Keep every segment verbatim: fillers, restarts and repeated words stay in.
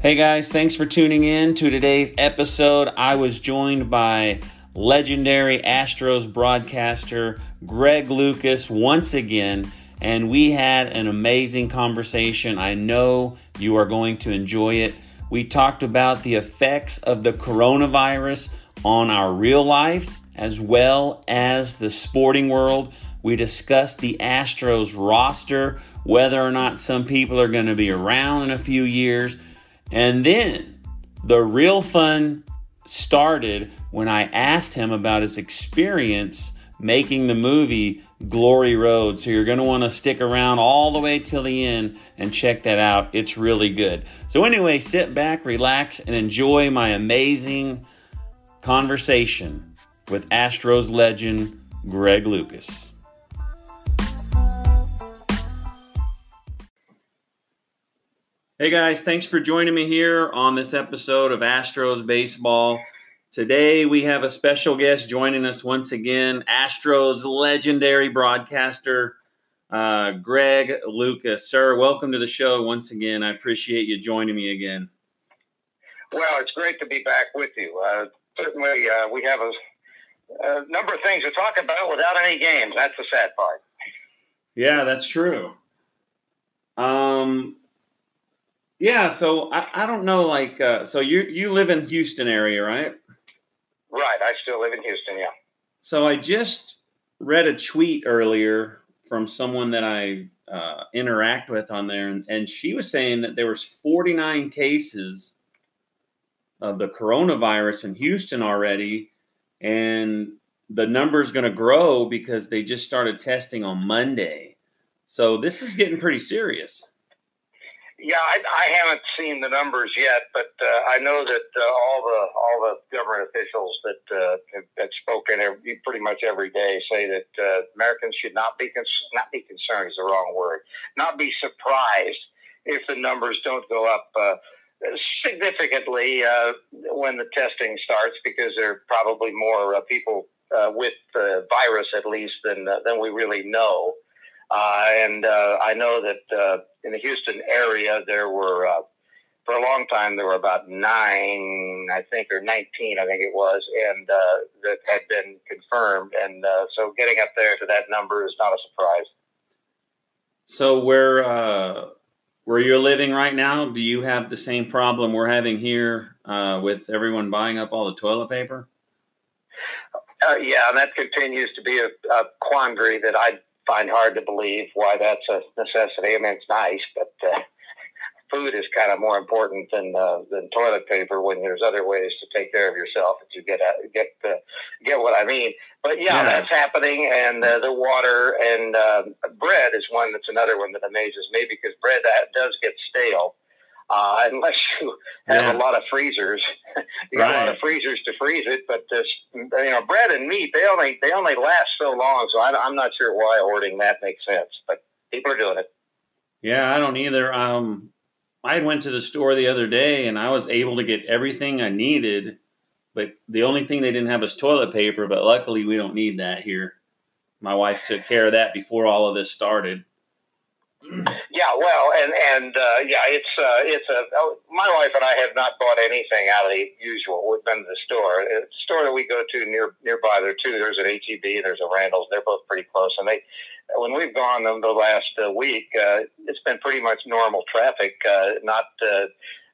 Hey guys, thanks for tuning in to today's episode. I was joined by legendary Astros broadcaster Greg Lucas once again, and we had an amazing conversation. I know you are going to enjoy it. We talked about the effects of the coronavirus on our real lives as well as the sporting world. We discussed the Astros roster, whether or not some people are going to be around in a few years. And then the real fun started when I asked him about his experience making the movie Glory Road. So you're going to want to stick around all the way till the end and check that out. It's really good. So anyway, sit back, relax, and enjoy my amazing conversation with Astros legend Greg Lucas. Hey guys, thanks for joining me here on this episode of Astros Baseball. Today we have a special guest joining us once again, Astros legendary broadcaster, uh, Greg Lucas. Sir, welcome to the show once again. I appreciate you joining me again. Well, it's great to be back with you. Uh, certainly uh, we have a, a number of things to talk about without any games. That's the sad part. Yeah, that's true. Um... Yeah, so I, I don't know, like, uh, so you you live in Houston area, right? Right, I still live in Houston, yeah. So I just read a tweet earlier from someone that I uh, interact with on there, and, and she was saying that there was forty-nine cases of the coronavirus in Houston already, and the number's going to grow because they just started testing on Monday. So this is getting pretty serious. Yeah, I, I haven't seen the numbers yet, but uh, I know that uh, all the all the government officials that uh, have, have spoken every, pretty much every day say that uh, Americans should not be con- not be concerned is the wrong word, not be surprised if the numbers don't go up uh, significantly uh, when the testing starts, because there are probably more uh, people uh, with the virus at least than uh, than we really know. Uh, and uh, I know that uh, in the Houston area, there were, uh, for a long time, there were about nine, I think, or nineteen, I think it was, and uh, that had been confirmed. And uh, so getting up there to that number is not a surprise. So where, uh, where you're living right now, do you have the same problem we're having here uh, with everyone buying up all the toilet paper? Uh, yeah, and that continues to be a, a quandary that I find hard to believe why that's a necessity. I mean, it's nice, but uh, food is kind of more important than uh, than toilet paper when there's other ways to take care of yourself. If you get uh, get uh, get what I mean. But yeah, yeah. That's happening, and uh, the water and uh, bread is one that's another one that amazes me, because bread does get stale uh, unless you have yeah. a lot of freezers. You got right. a lot of freezers to freeze it, but this, you know, bread and meat, they only they only last so long. So I, I'm not sure why hoarding that makes sense, but people are doing it. Yeah, I don't either. Um, I went to the store the other day, and I was able to get everything I needed, but the only thing they didn't have was toilet paper. But luckily, we don't need that here. My wife took care of that before all of this started. Yeah, well, and and uh, yeah, it's uh, it's a. Uh, my wife and I have not bought anything out of the usual. We've been to the store. It's a store that we go to near nearby. There are two. There's an A T B. There's a Randall's. They're both pretty close. And they, when we've gone them the last uh, week, uh, it's been pretty much normal traffic. Uh, not uh,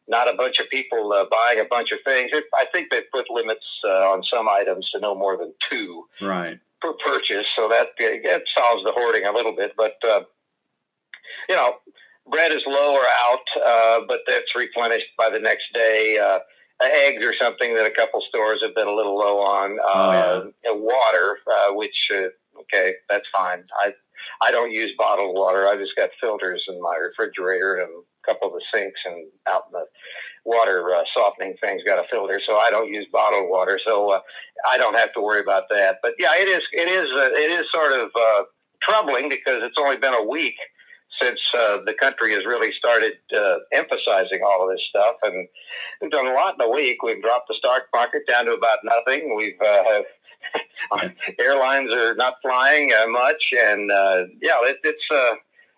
not a bunch of people uh, buying a bunch of things. It, I think they've put limits uh, on some items to no more than two right. per purchase. So that that solves the hoarding a little bit, but. Uh, You know, bread is low or out, uh, but that's replenished by the next day. Uh, eggs are something that a couple stores have been a little low on. Uh, oh, yeah. Water, uh, which uh, Okay, that's fine. I I don't use bottled water. I just got filters in my refrigerator and a couple of the sinks, and out in the water uh, softening thing's got a filter, so I don't use bottled water. So uh, I don't have to worry about that. But yeah, it is it is uh, it is sort of uh, troubling because it's only been a week since uh, the country has really started uh, emphasizing all of this stuff, and we've done a lot in a week. We've dropped the stock market down to about nothing. We've uh, airlines are not flying uh, much, and uh, yeah, it, it's uh,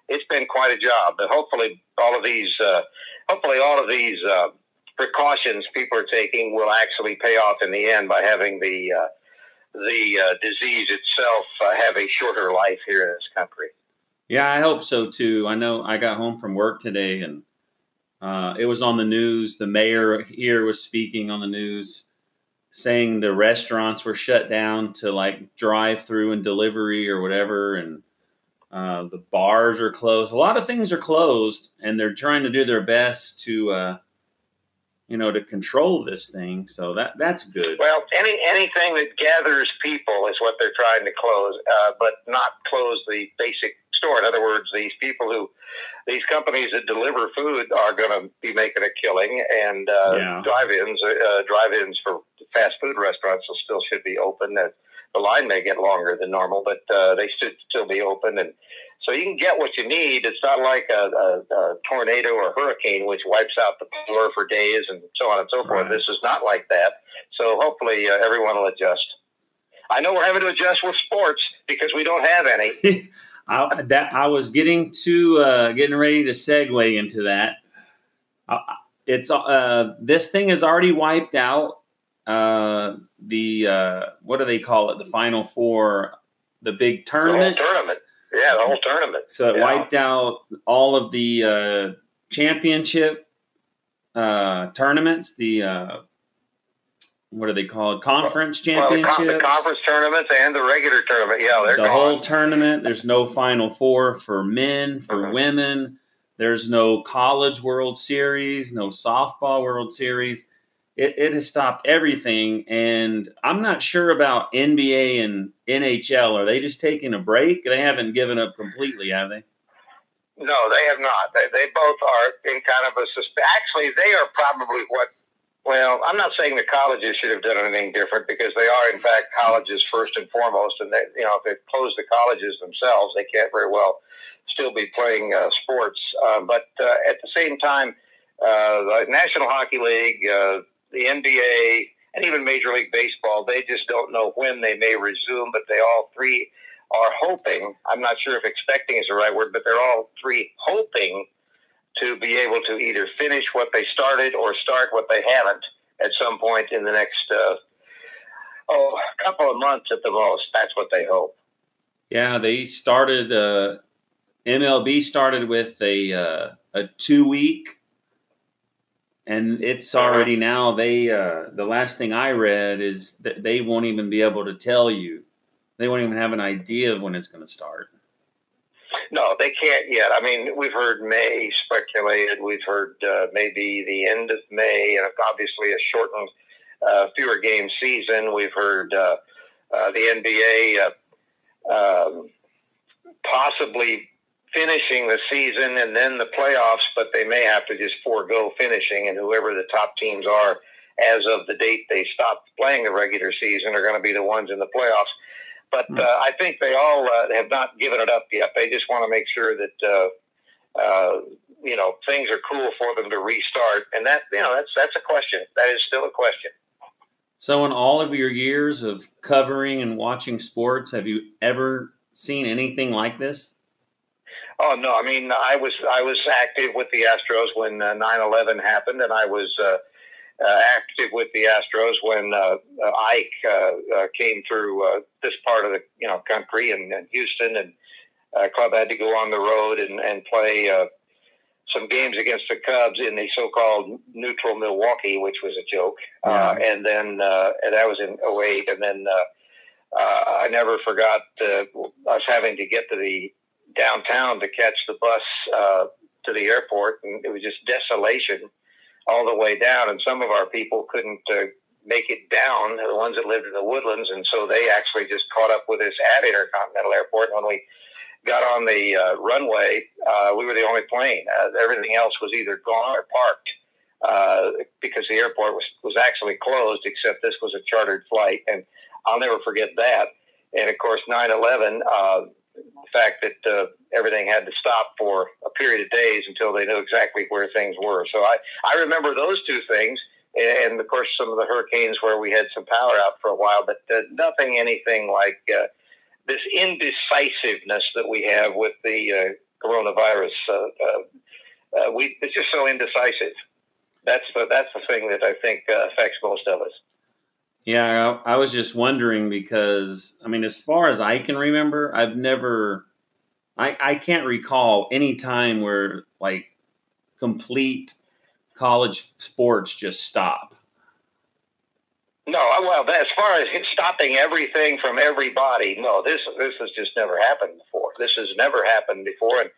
it's been quite a job. But hopefully, all of these uh, hopefully all of these uh, precautions people are taking will actually pay off in the end by having the uh, the uh, disease itself uh, have a shorter life here in this country. Yeah, I hope so, too. I know I got home from work today, and uh, it was on the news. The mayor here was speaking on the news, saying the restaurants were shut down to, like, drive-through and delivery or whatever, and uh, the bars are closed. A lot of things are closed, and they're trying to do their best to, uh, you know, to control this thing. So that that's good. Well, any anything that gathers people is what they're trying to close, uh, but not close the basic store. In other words, these people who, these companies that deliver food are going to be making a killing, and uh, yeah. drive-ins, uh, drive-ins for fast food restaurants will still should be open. The, the line may get longer than normal, but uh, they should still be open, and so you can get what you need. It's not like a, a, a tornado or hurricane which wipes out the floor for days and so on and so forth. Right. This is not like that. So hopefully uh, everyone will adjust. I know we're having to adjust with sports because we don't have any. I, that, I was getting to uh, getting ready to segue into that. Uh, it's uh, this thing has already wiped out uh, the uh, what do they call it? The Final Four, the big tournament. The whole tournament, yeah, the whole tournament. So it yeah. wiped out all of the uh, championship uh, tournaments. The uh, what are they called? Conference championships? Well, the, con- the conference tournaments and the regular tournament. Yeah, they're the gone. Whole tournament. There's no Final Four for men, for mm-hmm. women. There's no college World Series, no softball World Series. It, it has stopped everything. And I'm not sure about N B A and N H L. Are they just taking a break? They haven't given up completely, have they? No, they have not. They, they both are in kind of a suspense. Actually, they are probably what Well, I'm not saying the colleges should have done anything different because they are, in fact, colleges first and foremost. And they, you know, if they close the colleges themselves, they can't very well still be playing uh, sports. Uh, but uh, at the same time, uh, the National Hockey League, uh, the N B A, and even Major League Baseball, they just don't know when they may resume. But they all three are hoping. I'm not sure if expecting is the right word, but they're all three hoping to be able to either finish what they started or start what they haven't at some point in the next uh, oh couple of months at the most. That's what they hope. Yeah, they started. Uh, M L B started with a uh, a two week, and it's already now. They uh, the last thing I read is that they won't even be able to tell you. They won't even have an idea of when it's going to start. No, they can't yet. I mean, we've heard May speculated. We've heard uh, maybe the end of May, and obviously a shortened, uh, fewer game season. We've heard uh, uh, the N B A uh, um, possibly finishing the season and then the playoffs, but they may have to just forego finishing, and whoever the top teams are as of the date they stopped playing the regular season are going to be the ones in the playoffs. But uh, I think they all uh, have not given it up yet. They just want to make sure that uh, uh, you know, things are cool for them to restart, and that you know that's that's a question. That is still a question. So, in all of your years of covering and watching sports, have you ever seen anything like this? Oh no! I mean, I was I was active with the Astros when uh, nine eleven happened, and I was. Uh, Uh, active with the Astros when uh, uh, Ike uh, uh, came through uh, this part of the you know country and, and Houston, and uh, club had to go on the road and and play uh, some games against the Cubs in the so-called neutral Milwaukee, which was a joke. Uh, yeah. And then uh, and that was in oh eight. And then uh, uh, I never forgot uh, us having to get to the downtown to catch the bus uh, to the airport, and it was just desolation all the way down, and some of our people couldn't uh, make it down, the ones that lived in the woodlands, and so they actually just caught up with us at Intercontinental Airport. When we got on the uh, runway, uh, we were the only plane. Uh, everything else was either gone or parked uh, because the airport was, was actually closed, except this was a chartered flight, and I'll never forget that. And, of course, nine eleven, uh, the fact that uh, everything had to stop for a period of days until they knew exactly where things were. So I, I remember those two things. And, of course, some of the hurricanes where we had some power out for a while, but uh, nothing, anything like uh, this indecisiveness that we have with the uh, coronavirus. Uh, uh, uh, we it's just so indecisive. That's the that's the thing that I think uh, affects most of us. Yeah, I, I was just wondering because I mean, as far as I can remember, I've never, I I can't recall any time where like complete college sports just stop. No, well, as far as stopping everything from everybody, no, this this has just never happened before. This has never happened before, and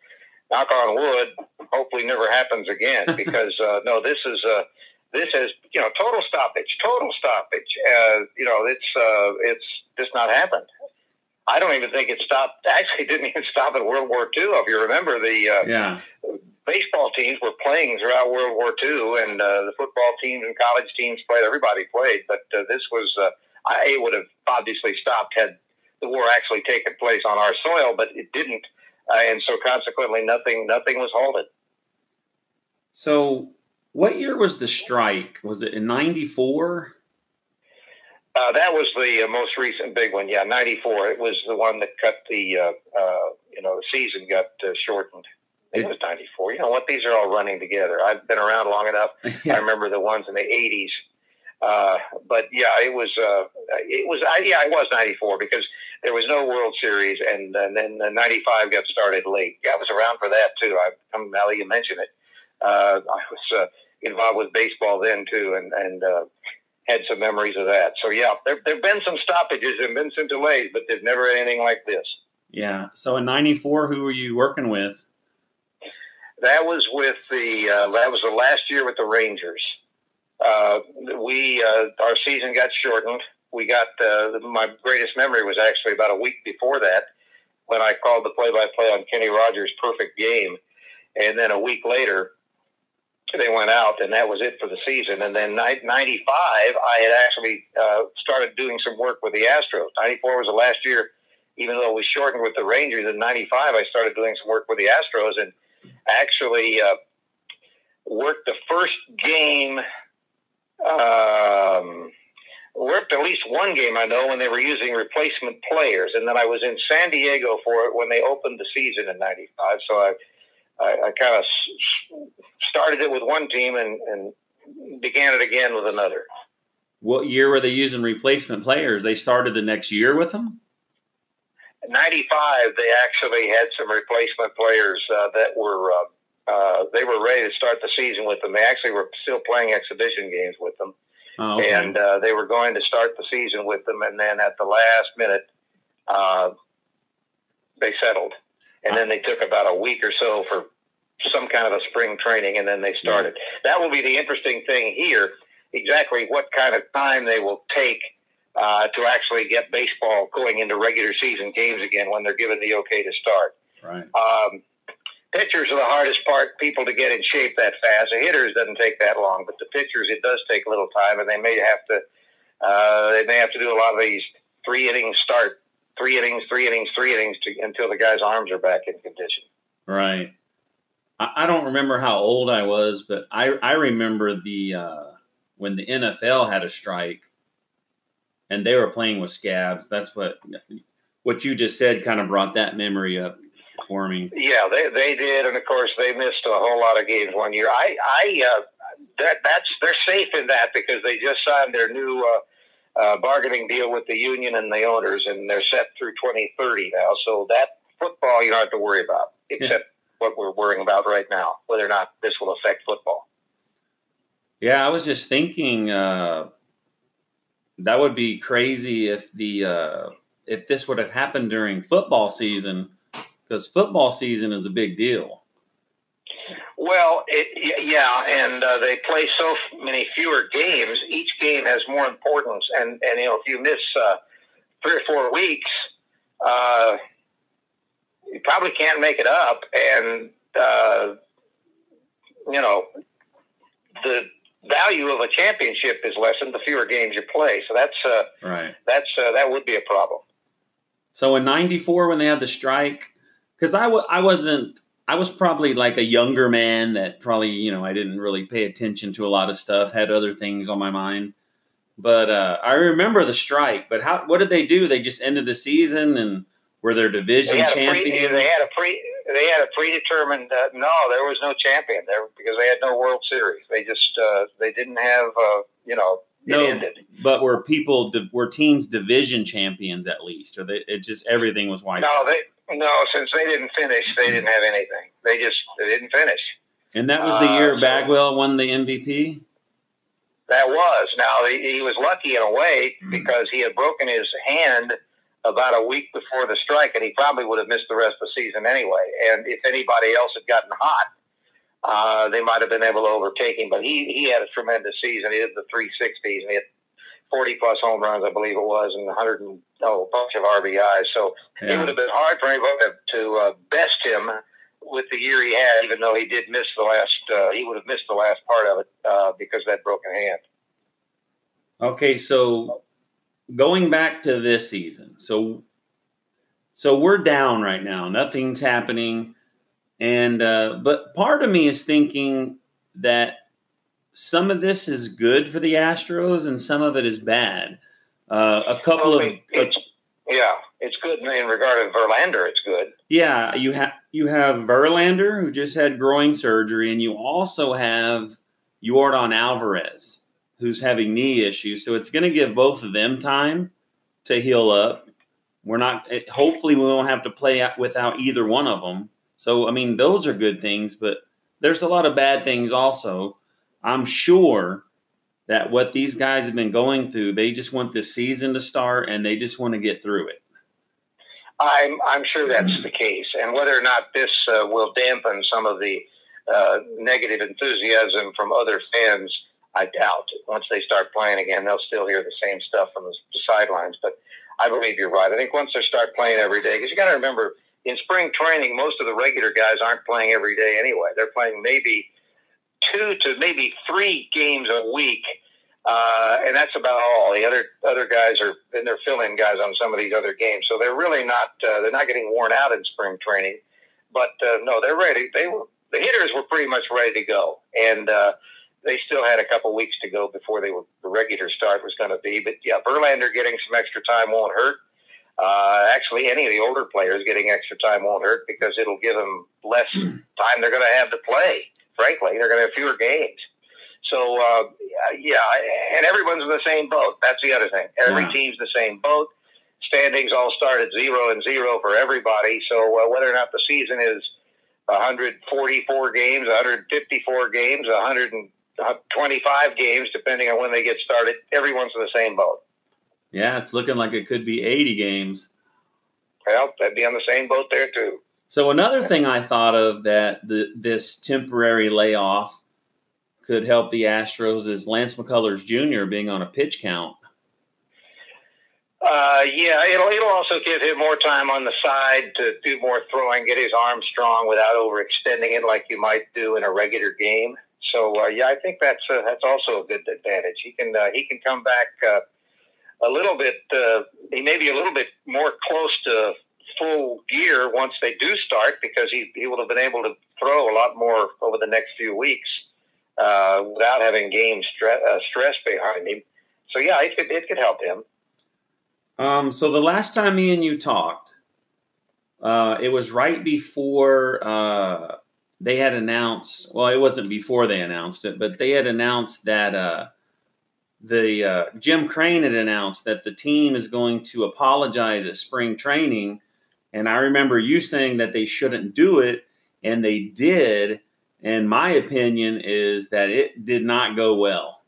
knock on wood, hopefully never happens again. Because uh, no, this is uh, this is you know total stoppage, total stoppage. Uh, you know, it's uh, it's just not happened. I don't even think it stopped. Actually, it didn't even stop in World War Two. If you remember the uh, yeah. Baseball teams were playing throughout World War Two, and uh, the football teams and college teams played. Everybody played, but uh, this was, uh, I would have obviously stopped had the war actually taken place on our soil, but it didn't. Uh, and so consequently, nothing, nothing was halted. So what year was the strike? Was it in ninety-four? Uh, that was the uh, most recent big one. Yeah. ninety-four. It was the one that cut the, uh, uh, you know, the season got uh, shortened. It was ninety-four. You know what? These are all running together. I've been around long enough. I remember the ones in the eighties. Uh, but yeah, it was. Uh, it was. I, yeah, it was ninety-four because there was no World Series, and, and then the ninety-five got started late. Yeah, I was around for that too. I, um, now that you mention it, uh, I was uh, involved with baseball then too, and and uh, had some memories of that. So yeah, there there've been some stoppages, there've been some delays, but there's never anything like this. Yeah. So in ninety-four, who were you working with? That was with the uh, that was the last year with the Rangers. Uh, we uh, our season got shortened. We got uh, my greatest memory was actually about a week before that when I called the play-by-play on Kenny Rogers' perfect game, and then a week later they went out, and that was it for the season. And then ninety-five, I had actually uh, started doing some work with the Astros. ninety-four was the last year, even though it was shortened with the Rangers. In ninety-five, I started doing some work with the Astros and actually uh, worked the first game, um, worked at least one game, I know, when they were using replacement players. And then I was in San Diego for it when they opened the season in ninety-five. So I I, I kind of started it with one team and, and began it again with another. What year were they using replacement players? They started the next year with them? ninety-five, they actually had some replacement players uh, that were uh, uh, they were ready to start the season with them. They actually were still playing exhibition games with them, oh, okay. and uh, they were going to start the season with them. And then at the last minute, uh, they settled, and then they took about a week or so for some kind of a spring training, and then they started. Mm-hmm. That will be the interesting thing here: exactly what kind of time they will take. Uh, to actually get baseball going into regular season games again when they're given the okay to start. Right. Um, pitchers are the hardest part, people to get in shape that fast. The hitters doesn't take that long, but the pitchers, it does take a little time, and they may have to uh, they may have to do a lot of these three innings start, three innings, three innings, three innings to, until the guy's arms are back in condition. Right. I, I don't remember how old I was, but I, I remember the uh, when the N F L had a strike, and they were playing with scabs. That's what what you just said kind of brought that memory up for me. Yeah, they they did, and of course they missed a whole lot of games one year. I I uh, that that's they're safe in that because they just signed their new uh, uh, bargaining deal with the union and the owners, and they're set through twenty thirty now. So that football you don't have to worry about, except yeah. what we're worrying about right now, whether or not this will affect football. Yeah, I was just thinking. Uh, That would be crazy if the uh, if this would have happened during football season, because football season is a big deal. Well, it, yeah, and uh, they play so many fewer games. Each game has more importance, and, and you know, if you miss uh, three or four weeks, uh, you probably can't make it up. And uh, you know, the value of a championship is lessened the fewer games you play. So that's uh, right. That's uh, that would be a problem. So in ninety-four, when they had the strike, because I w- I wasn't. I was probably like a younger man that probably, you know, I didn't really pay attention to a lot of stuff, had other things on my mind. But uh, I remember the strike. But how? What did they do? They just ended the season, and were there division they champions? Pre, they had a pre. They had a predetermined. Uh, no, there was no champion there because they had no World Series. They just uh, they didn't have. Uh, you know, it no, ended. But were people? Were teams division champions at least? Or they? It just everything was wiped out. No, they. No, since they didn't finish, they didn't have anything. They just they didn't finish. And that was the year uh, Bagwell so won the M V P? That was. Now, he, he was lucky in a way because he had broken his hand about a week before the strike, and he probably would have missed the rest of the season anyway. And if anybody else had gotten hot, uh, they might have been able to overtake him. But he, he had a tremendous season. He hit the three sixties, and he hit forty-plus home runs, I believe it was, and one hundred and oh, a bunch of R B Is. So yeah. It would have been hard for anybody to uh, best him with the year he had, even though he did miss the last uh, – he would have missed the last part of it uh, because of that broken hand. Okay, so going back to this season, so so we're down right now. Nothing's happening. and uh, But part of me is thinking that some of this is good for the Astros, and some of it is bad. Uh, a couple well, of it's, uh, yeah, it's good in, in regard to Verlander. It's good. Yeah, you have you have Verlander who just had groin surgery, and you also have Jordan Alvarez who's having knee issues. So it's going to give both of them time to heal up. We're not it, hopefully we won't have to play without either one of them. So I mean, those are good things, but there's a lot of bad things also. I'm sure that what these guys have been going through, they just want this season to start and they just want to get through it. I'm I'm sure that's the case. And whether or not this uh, will dampen some of the uh, negative enthusiasm from other fans, I doubt. Once they start playing again, they'll still hear the same stuff from the sidelines. But I believe you're right. I think once they start playing every day, because you got to remember, in spring training, most of the regular guys aren't playing every day anyway. They're playing maybe two to maybe three games a week, uh, and that's about all. The other other guys are, and they're fill-in guys on some of these other games, so they're really not uh, they're not getting worn out in spring training. But uh, no, they're ready. They were the hitters were pretty much ready to go, and uh, they still had a couple weeks to go before they were, the regular start was going to be. But yeah, Verlander getting some extra time won't hurt. Uh, actually, any of the older players getting extra time won't hurt because it'll give them less time they're going to have to play. Frankly, they're going to have fewer games. So, uh, yeah, and everyone's in the same boat. That's the other thing. Every yeah. team's the same boat. Standings all start at zero and zero for everybody. So uh, whether or not the season is one hundred forty-four games, one hundred fifty-four games, one hundred twenty-five games, depending on when they get started, everyone's in the same boat. Yeah, it's looking like it could be eighty games. Well, that'd be on the same boat there, too. So another thing I thought of that the, this temporary layoff could help the Astros is Lance McCullers Junior being on a pitch count. Uh, yeah, it'll, it'll also give him more time on the side to do more throwing, get his arm strong without overextending it like you might do in a regular game. So uh, yeah, I think that's uh, that's also a good advantage. He can uh, he can come back uh, a little bit. Uh, he may be a little bit more close to full gear once they do start, because he, he will have been able to throw a lot more over the next few weeks uh, without having game stre- uh, stress behind him. So, yeah, it could, it could help him. Um, so the last time me and you talked, uh, it was right before uh, they had announced – well, it wasn't before they announced it, but they had announced that uh, the uh, – Jim Crane had announced that the team is going to apologize at spring training. And I remember you saying that they shouldn't do it, and they did. And my opinion is that it did not go well.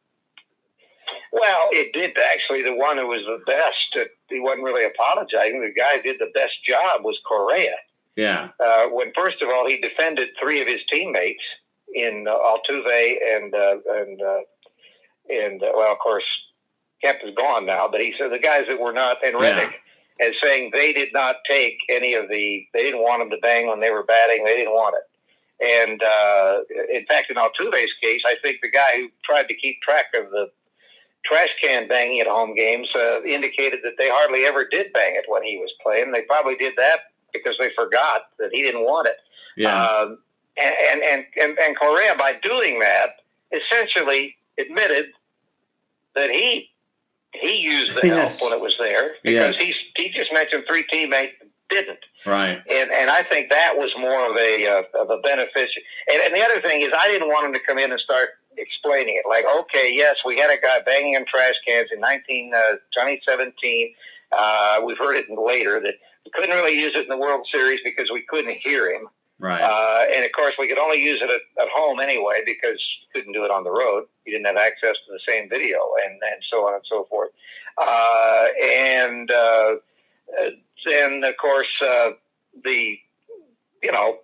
Well, it did. Actually, the one who was the best, he wasn't really apologizing. The guy who did the best job was Correa. Yeah. Uh, when, first of all, he defended three of his teammates in uh, Altuve and uh, and uh, and uh, well, of course, Kemp is gone now. But he said the guys that were not, and Reddick, yeah. as saying they did not take any of the. They didn't want them to bang when they were batting. They didn't want it. And uh, in fact, in Altuve's case, I think the guy who tried to keep track of the trash can banging at home games uh, indicated that they hardly ever did bang it when he was playing. They probably did that because they forgot that he didn't want it. Yeah. Um, and, and, and, and, and Correa, by doing that, essentially admitted that he he used the yes. help when it was there because yes. he, he just mentioned three teammates that didn't. Right. And and I think that was more of a uh, of a benefit. And, and the other thing is I didn't want him to come in and start explaining it. Like, okay, yes, we had a guy banging in trash cans in nineteen, uh, twenty seventeen. Uh, we've heard it later that we couldn't really use it in the World Series because we couldn't hear him. Right. Uh, and, of course, we could only use it at, at home anyway because you couldn't do it on the road. You didn't have access to the same video and, and so on and so forth. Uh, and uh, then, of course, uh, the, you know,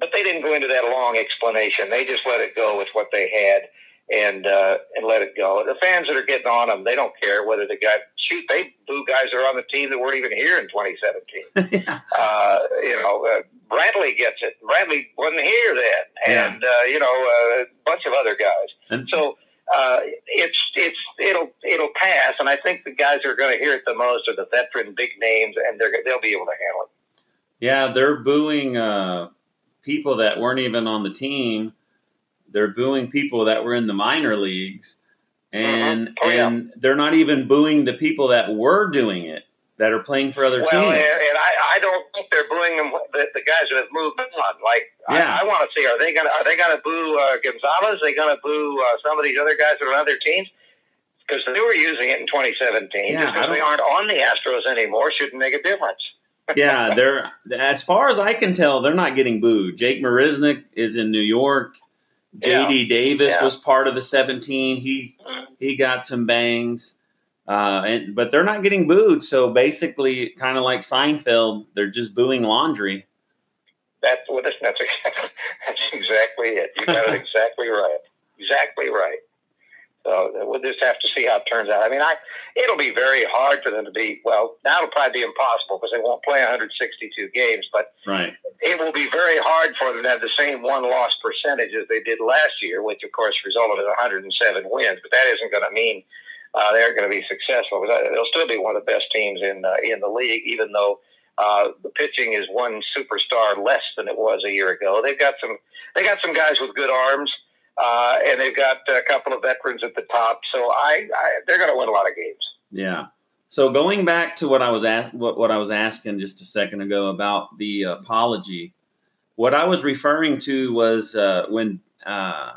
but they didn't go into that long explanation. They just let it go with what they had and uh, and let it go. The fans that are getting on them, they don't care whether the guy shoot. They boo guys that are on the team that weren't even here in twenty seventeen. yeah. uh, you know, uh, Brantley gets it. Brantley wasn't here then, and yeah. uh, you know, uh, a bunch of other guys. And so uh, it's it's it'll it'll pass. And I think the guys who are going to hear it the most are the veteran big names, and they're they'll be able to handle it. Yeah, they're booing. Uh... people that weren't even on the team. They're booing people that were in the minor leagues, and uh-huh. oh, and yeah. they're not even booing the people that were doing it, that are playing for other well, teams. Well, and, and I, I don't think they're booing them. The, the guys that have moved on, like yeah. I, I want to see, are they gonna are they gonna boo uh, Gonzalez? Are they gonna boo uh, some of these other guys that are on other teams? Because they were using it in twenty seventeen. Yeah, just because they aren't on the Astros anymore shouldn't make a difference. Yeah, they're as far as I can tell, they're not getting booed. Jake Marisnick is in New York. J D yeah. Davis yeah. was part of the seventeen. He he got some bangs, uh, and but they're not getting booed. So basically, kind of like Seinfeld, they're just booing laundry. That's well, that's that's exactly, that's exactly it. You got it exactly right. Exactly right. So we'll just have to see how it turns out. I mean, I it'll be very hard for them to be, well, now it'll probably be impossible because they won't play one hundred sixty-two games, but right. it will be very hard for them to have the same one-loss percentage as they did last year, which, of course, resulted in one hundred seven wins, but that isn't going to mean uh, they're going to be successful. They'll still be one of the best teams in, uh, in the league, even though uh, the pitching is one superstar less than it was a year ago. They've got some, they got some guys with good arms. Uh, and they've got a couple of veterans at the top, so I, I they're going to win a lot of games. Yeah. So going back to what I was ask, what, what I was asking just a second ago about the apology, what I was referring to was uh, when uh,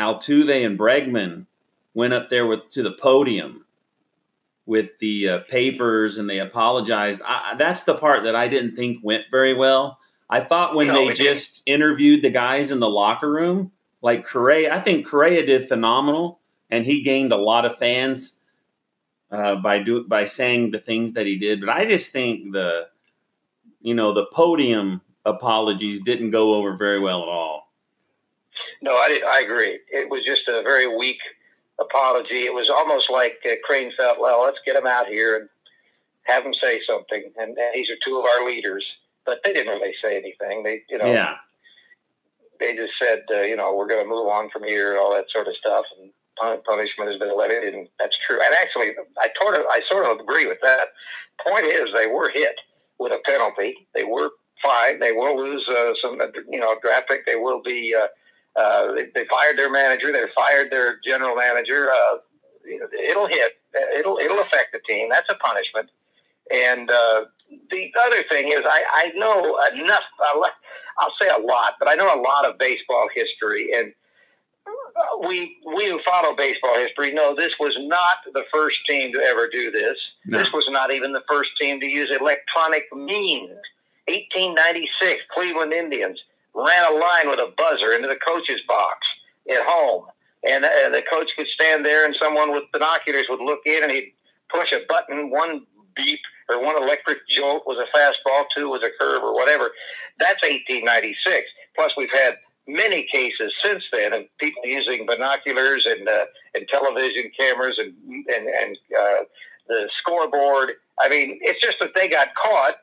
Altuve and Bregman went up there with to the podium with the uh, papers and they apologized. I, that's the part that I didn't think went very well. I thought when no, they just didn't. interviewed the guys in the locker room. Like Correa, I think Correa did phenomenal, and he gained a lot of fans uh, by do, by saying the things that he did. But I just think the, you know, the podium apologies didn't go over very well at all. No, I, I agree. It was just a very weak apology. It was almost like uh, Crane felt, well, let's get him out here and have him say something. And, and these are two of our leaders, but they didn't really say anything. They, you know. Yeah. They just said, uh, you know, we're going to move on from here and all that sort of stuff. And punishment has been levied, and that's true. And actually, I, toward, I sort of agree with that. Point is, they were hit with a penalty. They were fined. They will lose uh, some, you know, draft pick. They will be. Uh, uh, they, they fired their manager. They fired their general manager. Uh, it'll hit. It'll it'll affect the team. That's a punishment. And uh, the other thing is, I, I know enough. Uh, I'll say a lot, but I know a lot of baseball history, and we we who follow baseball history know this was not the first team to ever do this. No. This was not even the first team to use electronic means. eighteen ninety-six, Cleveland Indians ran a line with a buzzer into the coach's box at home, and, and the coach could stand there, and someone with binoculars would look in, and he'd push a button, one beep, or one electric jolt was a fastball, two was a curve, or whatever. That's eighteen ninety-six. Plus, we've had many cases since then of people using binoculars and uh, and television cameras and and, and uh, the scoreboard. I mean, it's just that they got caught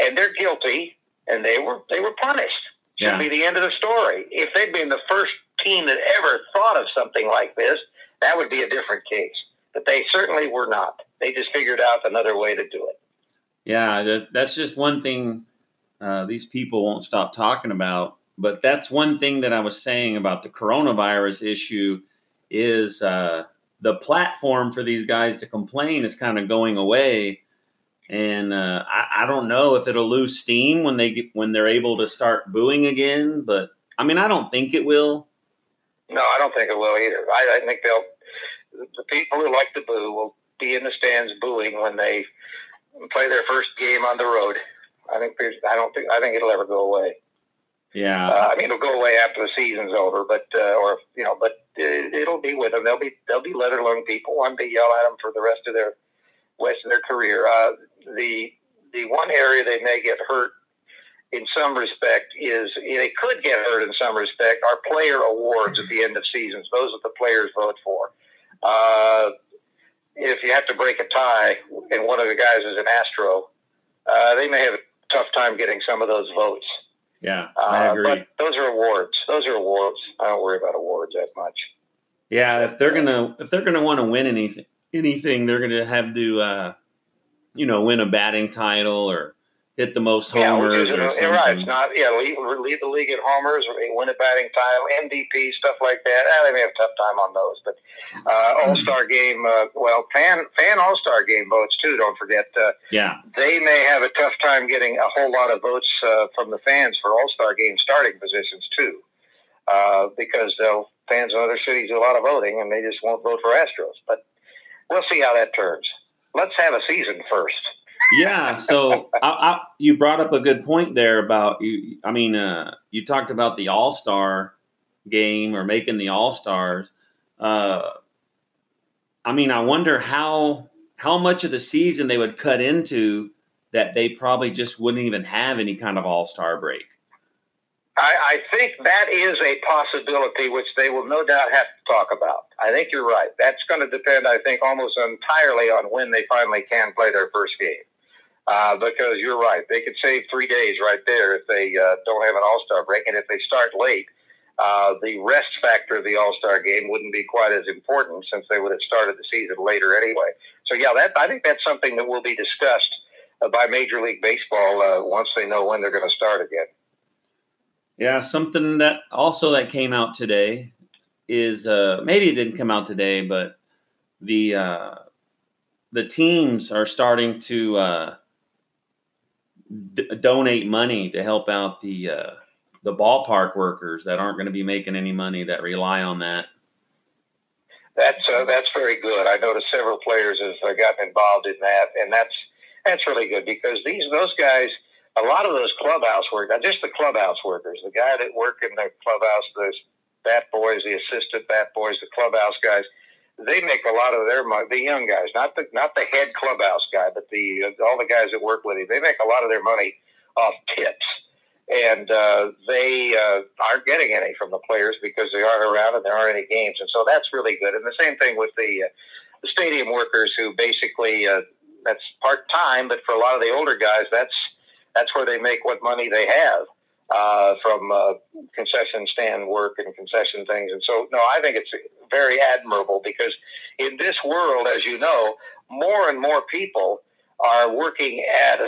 and they're guilty and they were they were punished. Should yeah. be the end of the story. If they'd been the first team that ever thought of something like this, that would be a different case. But they certainly were not. They just figured out another way to do it. Yeah, that's just one thing uh, these people won't stop talking about. But that's one thing that I was saying about the coronavirus issue is uh, the platform for these guys to complain is kind of going away. And uh, I, I don't know if it'll lose steam when they get, when they're able to start booing again. But, I mean, I don't think it will. No, I don't think it will either. I, I think they'll the people who like to boo will be in the stands booing when they play their first game on the road. I think I don't think I think it'll ever go away. Yeah, uh, I mean it'll go away after the season's over, but uh, or you know, but it, it'll be with them. They'll be they'll be let-alone people. One to yell at them for the rest of their rest of their career. Uh, the the one area they may get hurt in some respect is they could get hurt in some respect are player awards at the end of seasons. Those that the players vote for. Uh, if you have to break a tie and one of the guys is an Astro, uh, they may have a tough time getting some of those votes. Yeah, I agree. Uh, but those are awards. Those are awards. I don't worry about awards that much. Yeah, if they're gonna if they're gonna want to win anything, anything, they're gonna have to, uh, you know, win a batting title or hit the most homers. Yeah, or something. Right. It's not. Yeah, lead, lead the league in homers, win a batting title, M V P, stuff like that. Ah, they may have a tough time on those. But uh, All Star Game, uh, well, fan fan All Star Game votes too. Don't forget. Uh, yeah, they may have a tough time getting a whole lot of votes uh, from the fans for All Star Game starting positions too, uh, because they'll, fans in other cities do a lot of voting and they just won't vote for Astros. But we'll see how that turns. Let's have a season first. Yeah, so I, I, you brought up a good point there about you. I mean, uh, you talked about the All-Star game or making the All-Stars. Uh, I mean, I wonder how how much of the season they would cut into that they probably just wouldn't even have any kind of All-Star break. I, I think that is a possibility, which they will no doubt have to talk about. I think you're right. That's going to depend, I think, almost entirely on when they finally can play their first game. Uh, because you're right, they could save three days right there if they uh, don't have an All-Star break. And if they start late, uh, the rest factor of the All-Star game wouldn't be quite as important since they would have started the season later anyway. So, yeah, that I think that's something that will be discussed uh, by Major League Baseball uh, once they know when they're going to start again. Yeah, something that also that came out today is uh, maybe it didn't come out today, but the uh, the teams are starting to uh, – D- donate money to help out the uh, the ballpark workers that aren't going to be making any money that rely on that. That's uh, that's very good. I noticed several players have gotten involved in that, and that's that's really good because these those guys, a lot of those clubhouse workers, not just the clubhouse workers, the guy that work in the clubhouse, the bat boys, the assistant bat boys, the clubhouse guys. They make a lot of their money. The young guys, not the not the head clubhouse guy, but the all the guys that work with him, they make a lot of their money off tips, and uh, they uh, aren't getting any from the players because they aren't around and there aren't any games, and so that's really good. And the same thing with the, uh, the stadium workers, who basically uh, that's part time, but for a lot of the older guys, that's that's where they make what money they have uh, from uh, concession stand work and concession things. And so, no, I think it's very admirable because in this world, as you know, more and more people are working at, a,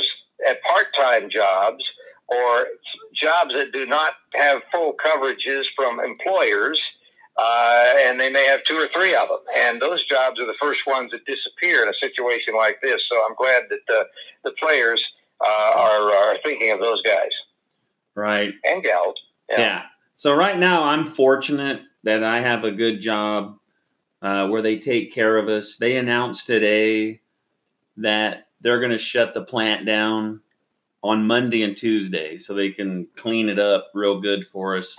at part-time jobs or jobs that do not have full coverages from employers, uh, and they may have two or three of them. And those jobs are the first ones that disappear in a situation like this. So I'm glad that uh, the players uh, are, are thinking of those guys. Right. And gals. Yeah. yeah. So right now I'm fortunate that I have a good job uh, where they take care of us. They announced today that they're going to shut the plant down on Monday and Tuesday so they can clean it up real good for us.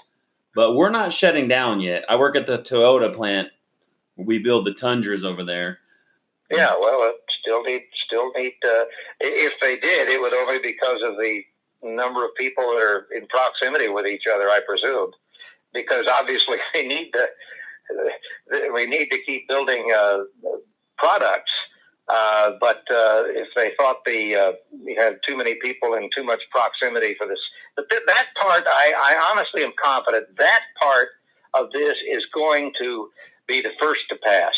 But we're not shutting down yet. I work at the Toyota plant. We build the Tundras over there. Yeah, well, it still need, still need uh, if they did, it would only be because of the number of people that are in proximity with each other, I presume. because obviously we need to we need to keep building uh, products. Uh, but uh, if they thought the uh, you had too many people in too much proximity for this, but th- that part, I, I honestly am confident that part of this is going to be the first to pass.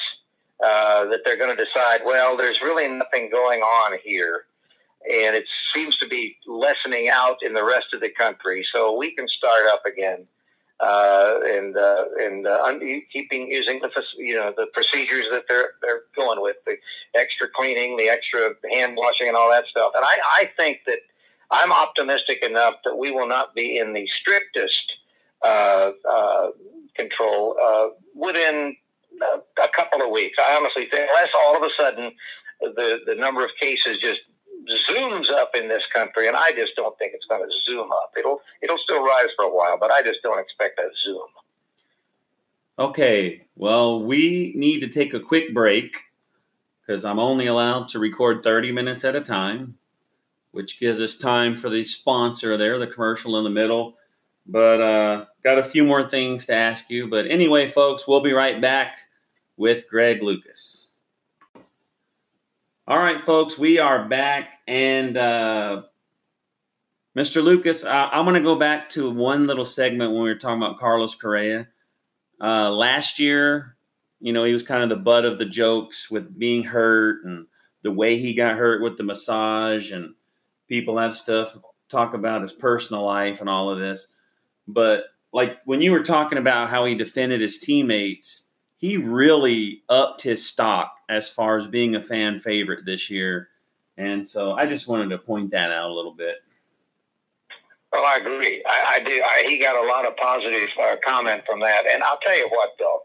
Uh, that they're going to decide, well, there's really nothing going on here, and it seems to be lessening out in the rest of the country, so we can start up again, uh, and uh, and uh, un- keeping using the you know the procedures that they're they're going with, the extra cleaning, the extra hand washing, and all that stuff. And I, I think that I'm optimistic enough that we will not be in the strictest uh, uh, control uh, within uh, a couple of weeks. I honestly think, unless all of a sudden the the number of cases just zooms up in this country, and I just don't think it's going to zoom up. It'll it'll still rise for a while, but I just don't expect that zoom. Okay, well, we need to take a quick break because I'm only allowed to record thirty minutes at a time, which gives us time for the sponsor there, the commercial in the middle. But uh, got a few more things to ask you. But anyway, folks, we'll be right back with Greg Lucas. All right, folks, we are back, and uh, Mister Lucas, uh, I want to go back to one little segment when we were talking about Carlos Correa. Uh, last year, you know, he was kind of the butt of the jokes with being hurt and the way he got hurt with the massage, and people have stuff talk about his personal life and all of this. But, like, when you were talking about how he defended his teammates, he really upped his stock as far as being a fan favorite this year. And so I just wanted to point that out a little bit. Well, I agree. I, I do. I, he got a lot of positive uh, comment from that. And I'll tell you what, though,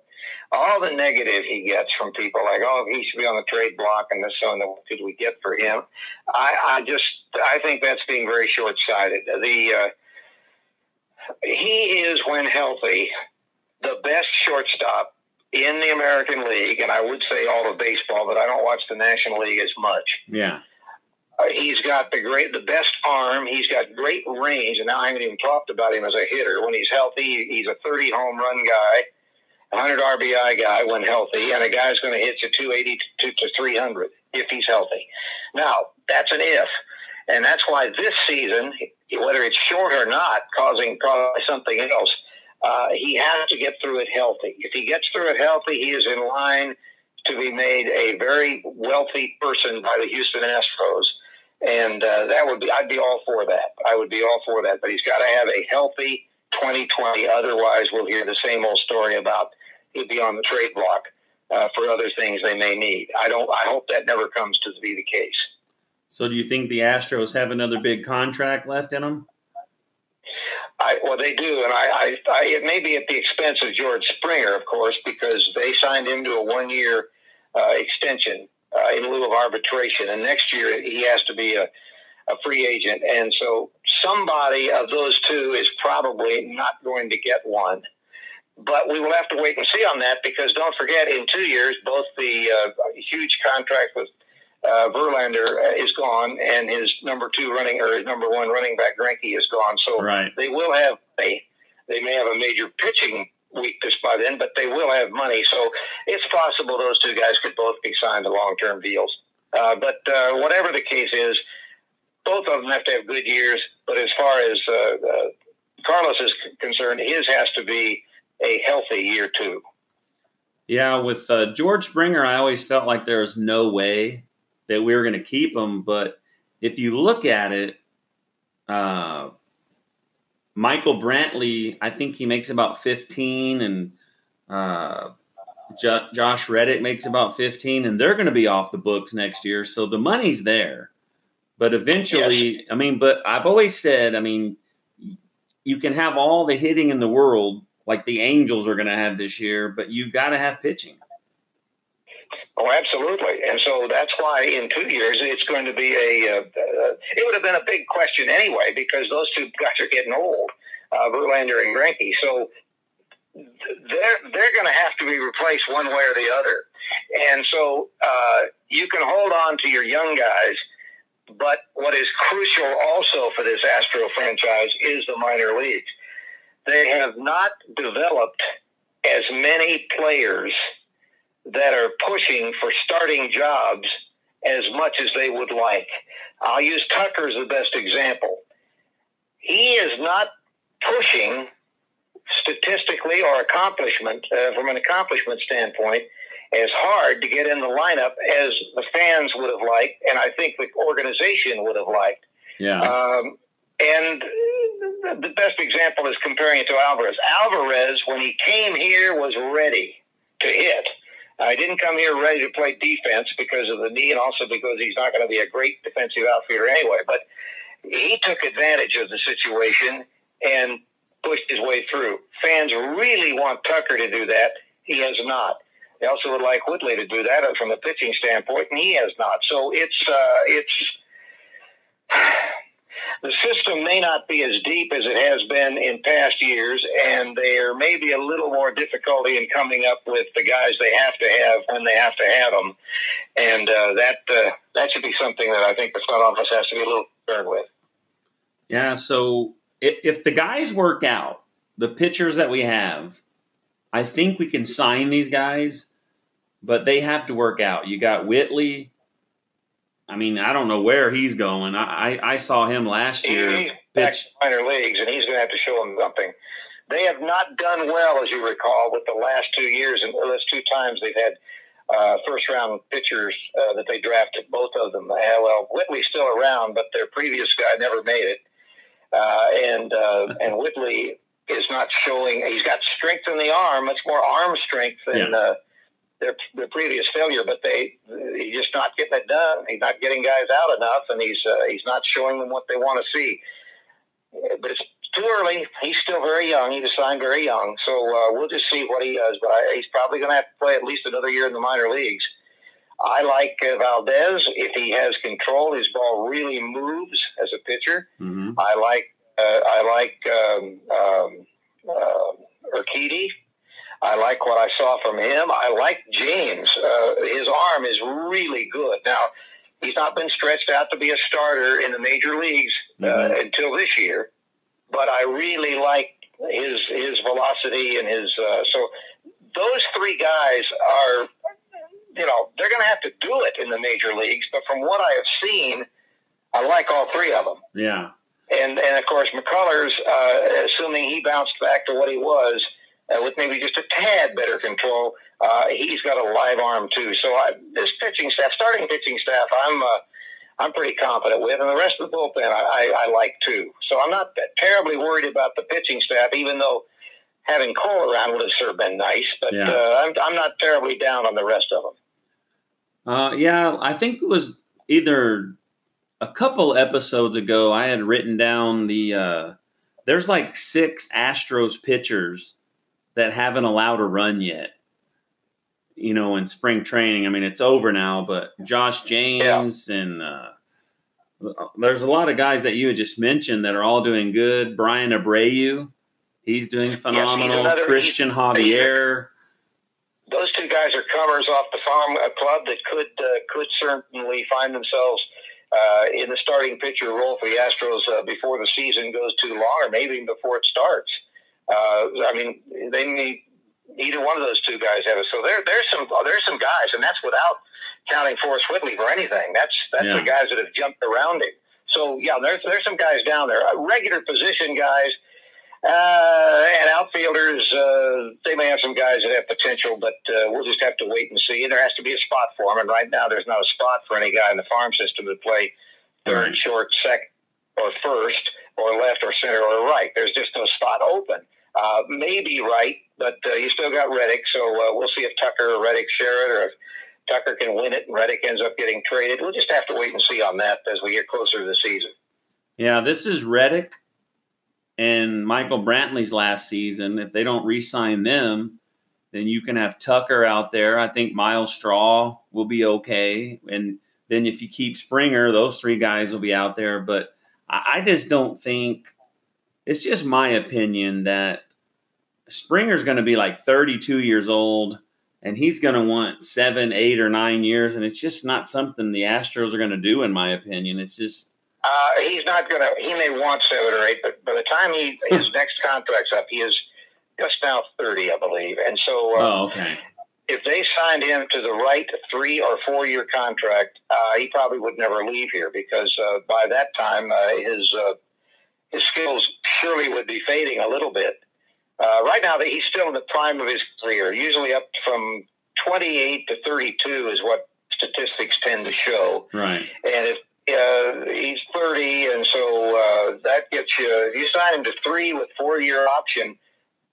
all the negative he gets from people like, oh, he should be on the trade block and this, so, and what did we get for him? I, I just, I think that's being very short-sighted. The, uh, he is, when healthy, the best shortstop in the American League, and I would say all of baseball, but I don't watch the National League as much. Yeah, uh, he's got the great, the best arm. He's got great range, and now I haven't even talked about him as a hitter. When he's healthy, he's a thirty home run guy, one hundred R B I guy when healthy, and a guy's going to hit you two eighty to three hundred if he's healthy. Now that's an if, and that's why this season, whether it's short or not, causing probably something else. Uh, he has to get through it healthy. If he gets through it healthy, he is in line to be made a very wealthy person by the Houston Astros, and uh, that would be—I'd be all for that. I would be all for that. But he's got to have a healthy twenty twenty. Otherwise, we'll hear the same old story about he'll be on the trade block uh, for other things they may need. I don't. I hope that never comes to be the case. So, do you think the Astros have another big contract left in them? I, well, they do, and I, I, I, it may be at the expense of George Springer, of course, because they signed him to a one-year uh, extension uh, in lieu of arbitration, and next year he has to be a, a free agent. And so somebody of those two is probably not going to get one. But we will have to wait and see on that, because don't forget, in two years, both the uh, huge contract with uh, Verlander is gone, and his number two running or his number one running back Greinke is gone. So right. They will have money. They may have a major pitching weakness by then, but they will have money. So it's possible those two guys could both be signed to long-term deals. Uh, but uh, whatever the case is, both of them have to have good years. But as far as uh, uh, Carlos is c- concerned, his has to be a healthy year too. Yeah, with uh, George Springer, I always felt like there was no way that we were going to keep him. But if you look at it, uh, Michael Brantley, I think he makes about fifteen, and uh, jo- Josh Reddick makes about fifteen, and they're going to be off the books next year. So the money's there. But eventually, yeah. I mean, but I've always said, I mean, you can have all the hitting in the world, like the Angels are going to have this year, but you've got to have pitching. Oh, absolutely. And so that's why in two years it's going to be a uh, – uh, it would have been a big question anyway, because those two guys are getting old, uh, Verlander and Greinke. So they're, they're going to have to be replaced one way or the other. And so uh, you can hold on to your young guys, but what is crucial also for this Astro franchise is the minor leagues. they have not developed as many players that are pushing for starting jobs as much as they would like. I'll use Tucker as the best example. He is not pushing statistically or accomplishment, uh, from an accomplishment standpoint, as hard to get in the lineup as the fans would have liked, and I think the organization would have liked. Yeah. Um, and the best example is comparing it to Alvarez. Alvarez, when he came here, was ready to hit. I didn't come here ready to play defense because of the knee and also because he's not going to be a great defensive outfielder anyway. But he took advantage of the situation and pushed his way through. Fans really want Tucker to do that. He has not. They also would like Whitley to do that from a pitching standpoint, and he has not. So it's uh, it's the system may not be as deep as it has been in past years, and there may be a little more difficulty in coming up with the guys they have to have when they have to have them. And uh, that uh, that should be something that I think the front office has to be a little concerned with. Yeah, so if, if the guys work out, the pitchers that we have, I think we can sign these guys, but they have to work out. You got Whitley. I mean, I don't know where he's going. I, I, I saw him last year. He's back to minor leagues, and he's going to have to show them something. They have not done well, as you recall, with the last two years, and the last two times they've had uh, first-round pitchers uh, that they drafted, both of them. Uh, well, Whitley's still around, but their previous guy never made it. Uh, and uh, and Whitley is not showing. He's got strength in the arm, much more arm strength than yeah. uh, their, their previous failure, but they he's just not getting it done. He's not getting guys out enough, and he's uh, he's not showing them what they want to see. But it's too early. He's still very young. He was signed very young, so uh, we'll just see what he does. But I, he's probably going to have to play at least another year in the minor leagues. I like uh, Valdez. If he has control, his ball really moves as a pitcher. Mm-hmm. I like Uh, I like um, um, uh, Urquidy. I like what I saw from him. I like James. Uh, his arm is really good. Now, he's not been stretched out to be a starter in the major leagues uh, mm-hmm. until this year, but I really like his his velocity and his uh, so those three guys are, you know, they're going to have to do it in the major leagues. But from what I have seen, I like all three of them. Yeah. And, and of course, McCullers, uh, assuming he bounced back to what he was, uh, with maybe just a tad better control, uh, he's got a live arm, too. So I, this pitching staff, starting pitching staff, I'm uh, I'm pretty confident with. And the rest of the bullpen, I, I, I like, too. So I'm not terribly worried about the pitching staff, even though having Cole around would have sort of been nice. But yeah. uh, I'm, I'm not terribly down on the rest of them. Uh, yeah, I think it was either a couple episodes ago, I had written down the uh, – there's like six Astros pitchers that haven't allowed a run yet, you know, in spring training. I mean, it's over now, but Josh James yeah. and uh, there's a lot of guys that you had just mentioned that are all doing good. Brian Abreu, he's doing phenomenal. Yeah, he's another, Christian he's, Javier. Those two guys are comers off the farm club that could uh, could certainly find themselves – Uh, in the starting pitcher role for the Astros uh, before the season goes too long, or maybe even before it starts. Uh, I mean, they need either one of those two guys have it. So there, there's some, there's some guys, and that's without counting Forrest Whitley for anything. That's that's yeah. the guys that have jumped around him. So yeah, there's there's some guys down there, uh, regular position guys, uh, and outfielders. Uh, they may have some guys that have potential, but uh, we'll just have to wait and see. And there has to be a spot for them. And right now, there's not a spot for any guy in the farm system to play third, short, second, or first, or left, or center, or right. There's just no spot open. Uh, maybe right, but uh, you still got Reddick. So uh, we'll see if Tucker or Reddick share it, or if Tucker can win it and Reddick ends up getting traded. We'll just have to wait and see on that as we get closer to the season. Yeah, this is Reddick and Michael Brantley's last season. If they don't re-sign them, then you can have Tucker out there. I think Miles Straw will be okay. And then if you keep Springer, those three guys will be out there. But I just don't think – it's just my opinion that Springer's going to be like thirty-two years old, and he's going to want seven, eight, or nine years. And it's just not something the Astros are going to do, in my opinion. It's just Uh, he's not going to. He may want seven or eight, but by the time he his next contract's up, he is just now thirty, I believe. And so, uh, oh, okay. if they signed him to the right three or four year contract, uh, he probably would never leave here because uh, by that time uh, his uh, his skills surely would be fading a little bit. Uh, right now, he's still in the prime of his career. Usually, up from twenty-eight to thirty-two is what statistics tend to show. Right, and if Uh, he's thirty, and so uh, that gets you. If you sign him to three with four-year option,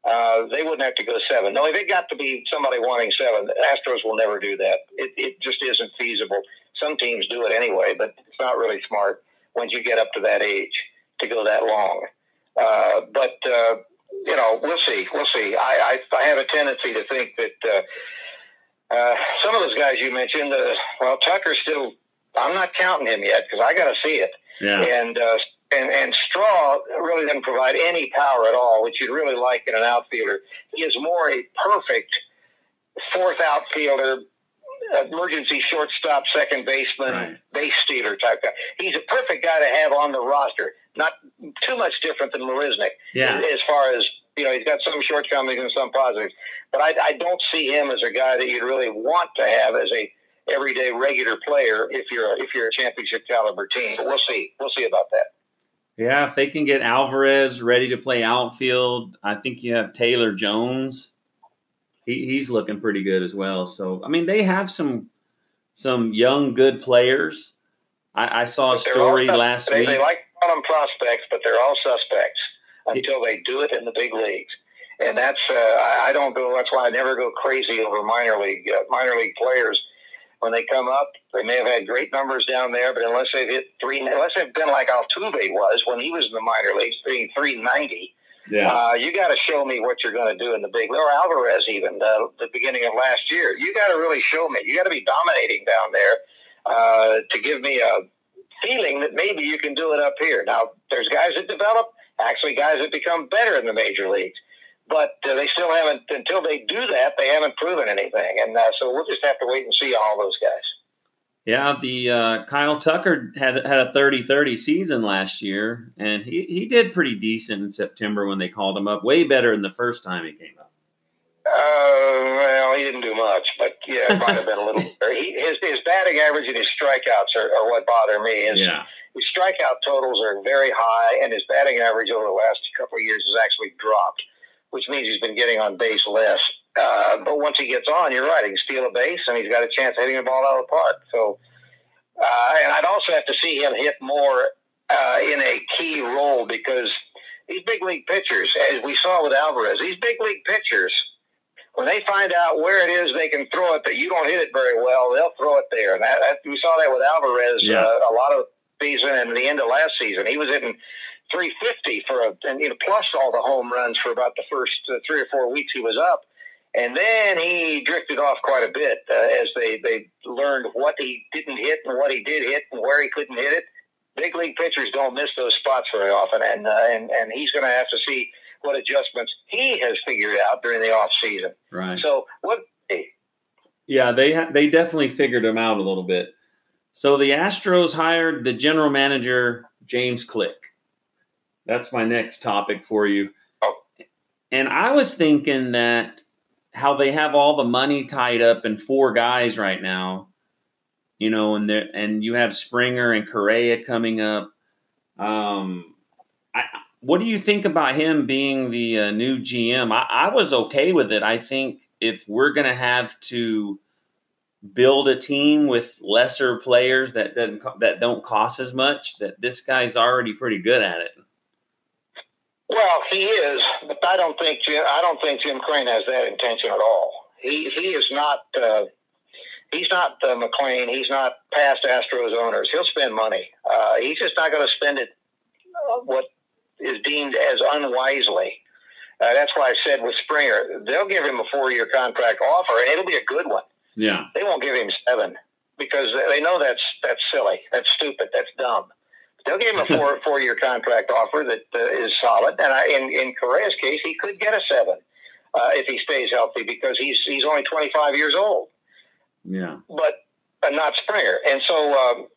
uh, they wouldn't have to go seven. No, if it got to be somebody wanting seven, the Astros will never do that. It, it just isn't feasible. Some teams do it anyway, but it's not really smart once you get up to that age to go that long. Uh, but uh, you know, we'll see. We'll see. I, I, I have a tendency to think that uh, uh, some of those guys you mentioned, uh, well, Tucker's still. I'm not counting him yet because I got to see it. Yeah. And, uh, and and Straw really doesn't provide any power at all, which you'd really like in an outfielder. He is more a perfect fourth outfielder, emergency shortstop, second baseman, right. base stealer type guy. He's a perfect guy to have on the roster. Not too much different than Marisnick. Yeah. As far as, you know, he's got some shortcomings and some positives. But I, I don't see him as a guy that you'd really want to have as a everyday regular player if you're if you're a championship caliber team. But we'll see. We'll see about that. Yeah, if they can get Alvarez ready to play outfield, I think you have Taylor Jones. He, he's looking pretty good as well. So, I mean, they have some some young, good players. I, I saw a story all, last they, week. They like to call them prospects, but they're all suspects until they do it in the big leagues. And that's uh, I, I don't go. That's why I never go crazy over minor league uh, minor league players. When they come up, they may have had great numbers down there, but unless they've hit three, unless they've been like Altuve was when he was in the minor leagues, hitting three ninety, yeah. uh, you got to show me what you're going to do in the big league. Or Alvarez, even uh, the beginning of last year, you got to really show me. You got to be dominating down there uh, to give me a feeling that maybe you can do it up here. Now, there's guys that develop, actually guys that become better in the major leagues. But uh, they still haven't, until they do that, they haven't proven anything. And uh, so we'll just have to wait and see all those guys. Yeah, the uh, Kyle Tucker had had a thirty thirty season last year, and he, he did pretty decent in September when they called him up. Way better than the first time he came up. Uh, well, he didn't do much, but yeah, it might have been a little better. He, his, his batting average and his strikeouts are, are what bother me. His, yeah. his strikeout totals are very high, and his batting average over the last couple of years has actually dropped, which means he's been getting on base less. Uh, but once he gets on, you're right, he can steal a base, and he's got a chance of hitting the ball out of the park. So, uh, and I'd also have to see him hit more uh, in a key role because these big league pitchers, as we saw with Alvarez, these big league pitchers, when they find out where it is they can throw it, that you don't hit it very well, they'll throw it there. And that, that, we saw that with Alvarez yeah. uh, a lot of season and the end of last season. He was hitting three fifty for a, and you know, plus all the home runs for about the first uh, three or four weeks he was up, and then he drifted off quite a bit uh, as they they learned what he didn't hit and what he did hit and where he couldn't hit it. Big league pitchers don't miss those spots very often, and uh, and and he's going to have to see what adjustments he has figured out during the off season. Right. So what? Hey. Yeah, they ha- they definitely figured him out a little bit. So the Astros hired the general manager James Click. That's my next topic for you. Oh. And I was thinking that how they have all the money tied up in four guys right now, you know, and there, and you have Springer and Correa coming up. Um, I, what do you think about him being the uh, new G M? I, I was okay with it. I think if we're going to have to build a team with lesser players that doesn't, that don't cost as much, that this guy's already pretty good at it. Well, he is, but I don't think Jim, I don't think Jim Crane has that intention at all. He he is not uh, he's not uh, McClain. He's not past Astros owners. He'll spend money. Uh, he's just not going to spend it uh, what is deemed as unwisely. Uh, that's why I said with Springer, they'll give him a four-year contract offer, and it'll be a good one. Yeah, they won't give him seven because they know that's that's silly, that's stupid, that's dumb. They'll give him a four four year contract offer that uh, is solid, and I, in in Correa's case, he could get a seven uh, if he stays healthy because he's he's only twenty-five years old. Yeah, but uh, not Springer, and so um,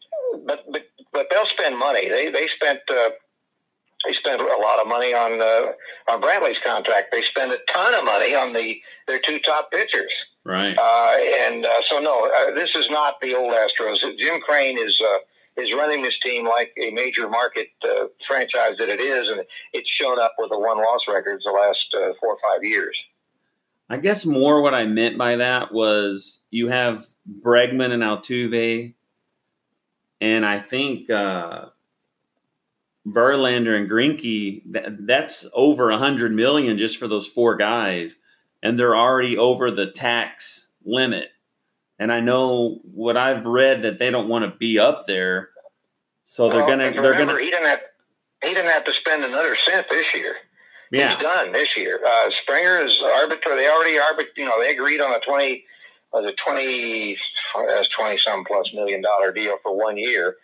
but but but they'll spend money. They they spent uh, they spent a lot of money on uh, on Brantley's contract. They spent a ton of money on the their two top pitchers. Right. Uh, and uh, so no, uh, this is not the old Astros. Jim Crane is uh, is running this team like a major market uh, franchise that it is, and it's shown up with a one loss record the last uh, four or five years. I guess more what I meant by that was you have Bregman and Altuve, and I think uh, Verlander and Greinke. Th- that's over a hundred million just for those four guys, and they're already over the tax limit. And I know what I've read that they don't want to be up there, so they're well, gonna. They're remember, gonna. He didn't have. He didn't have to spend another cent this year. Yeah. He's done this year. Uh, Springer is arbiter. They already arbit. You know, they agreed on a twenty, was a twenty, that's twenty some plus million dollar deal for one year,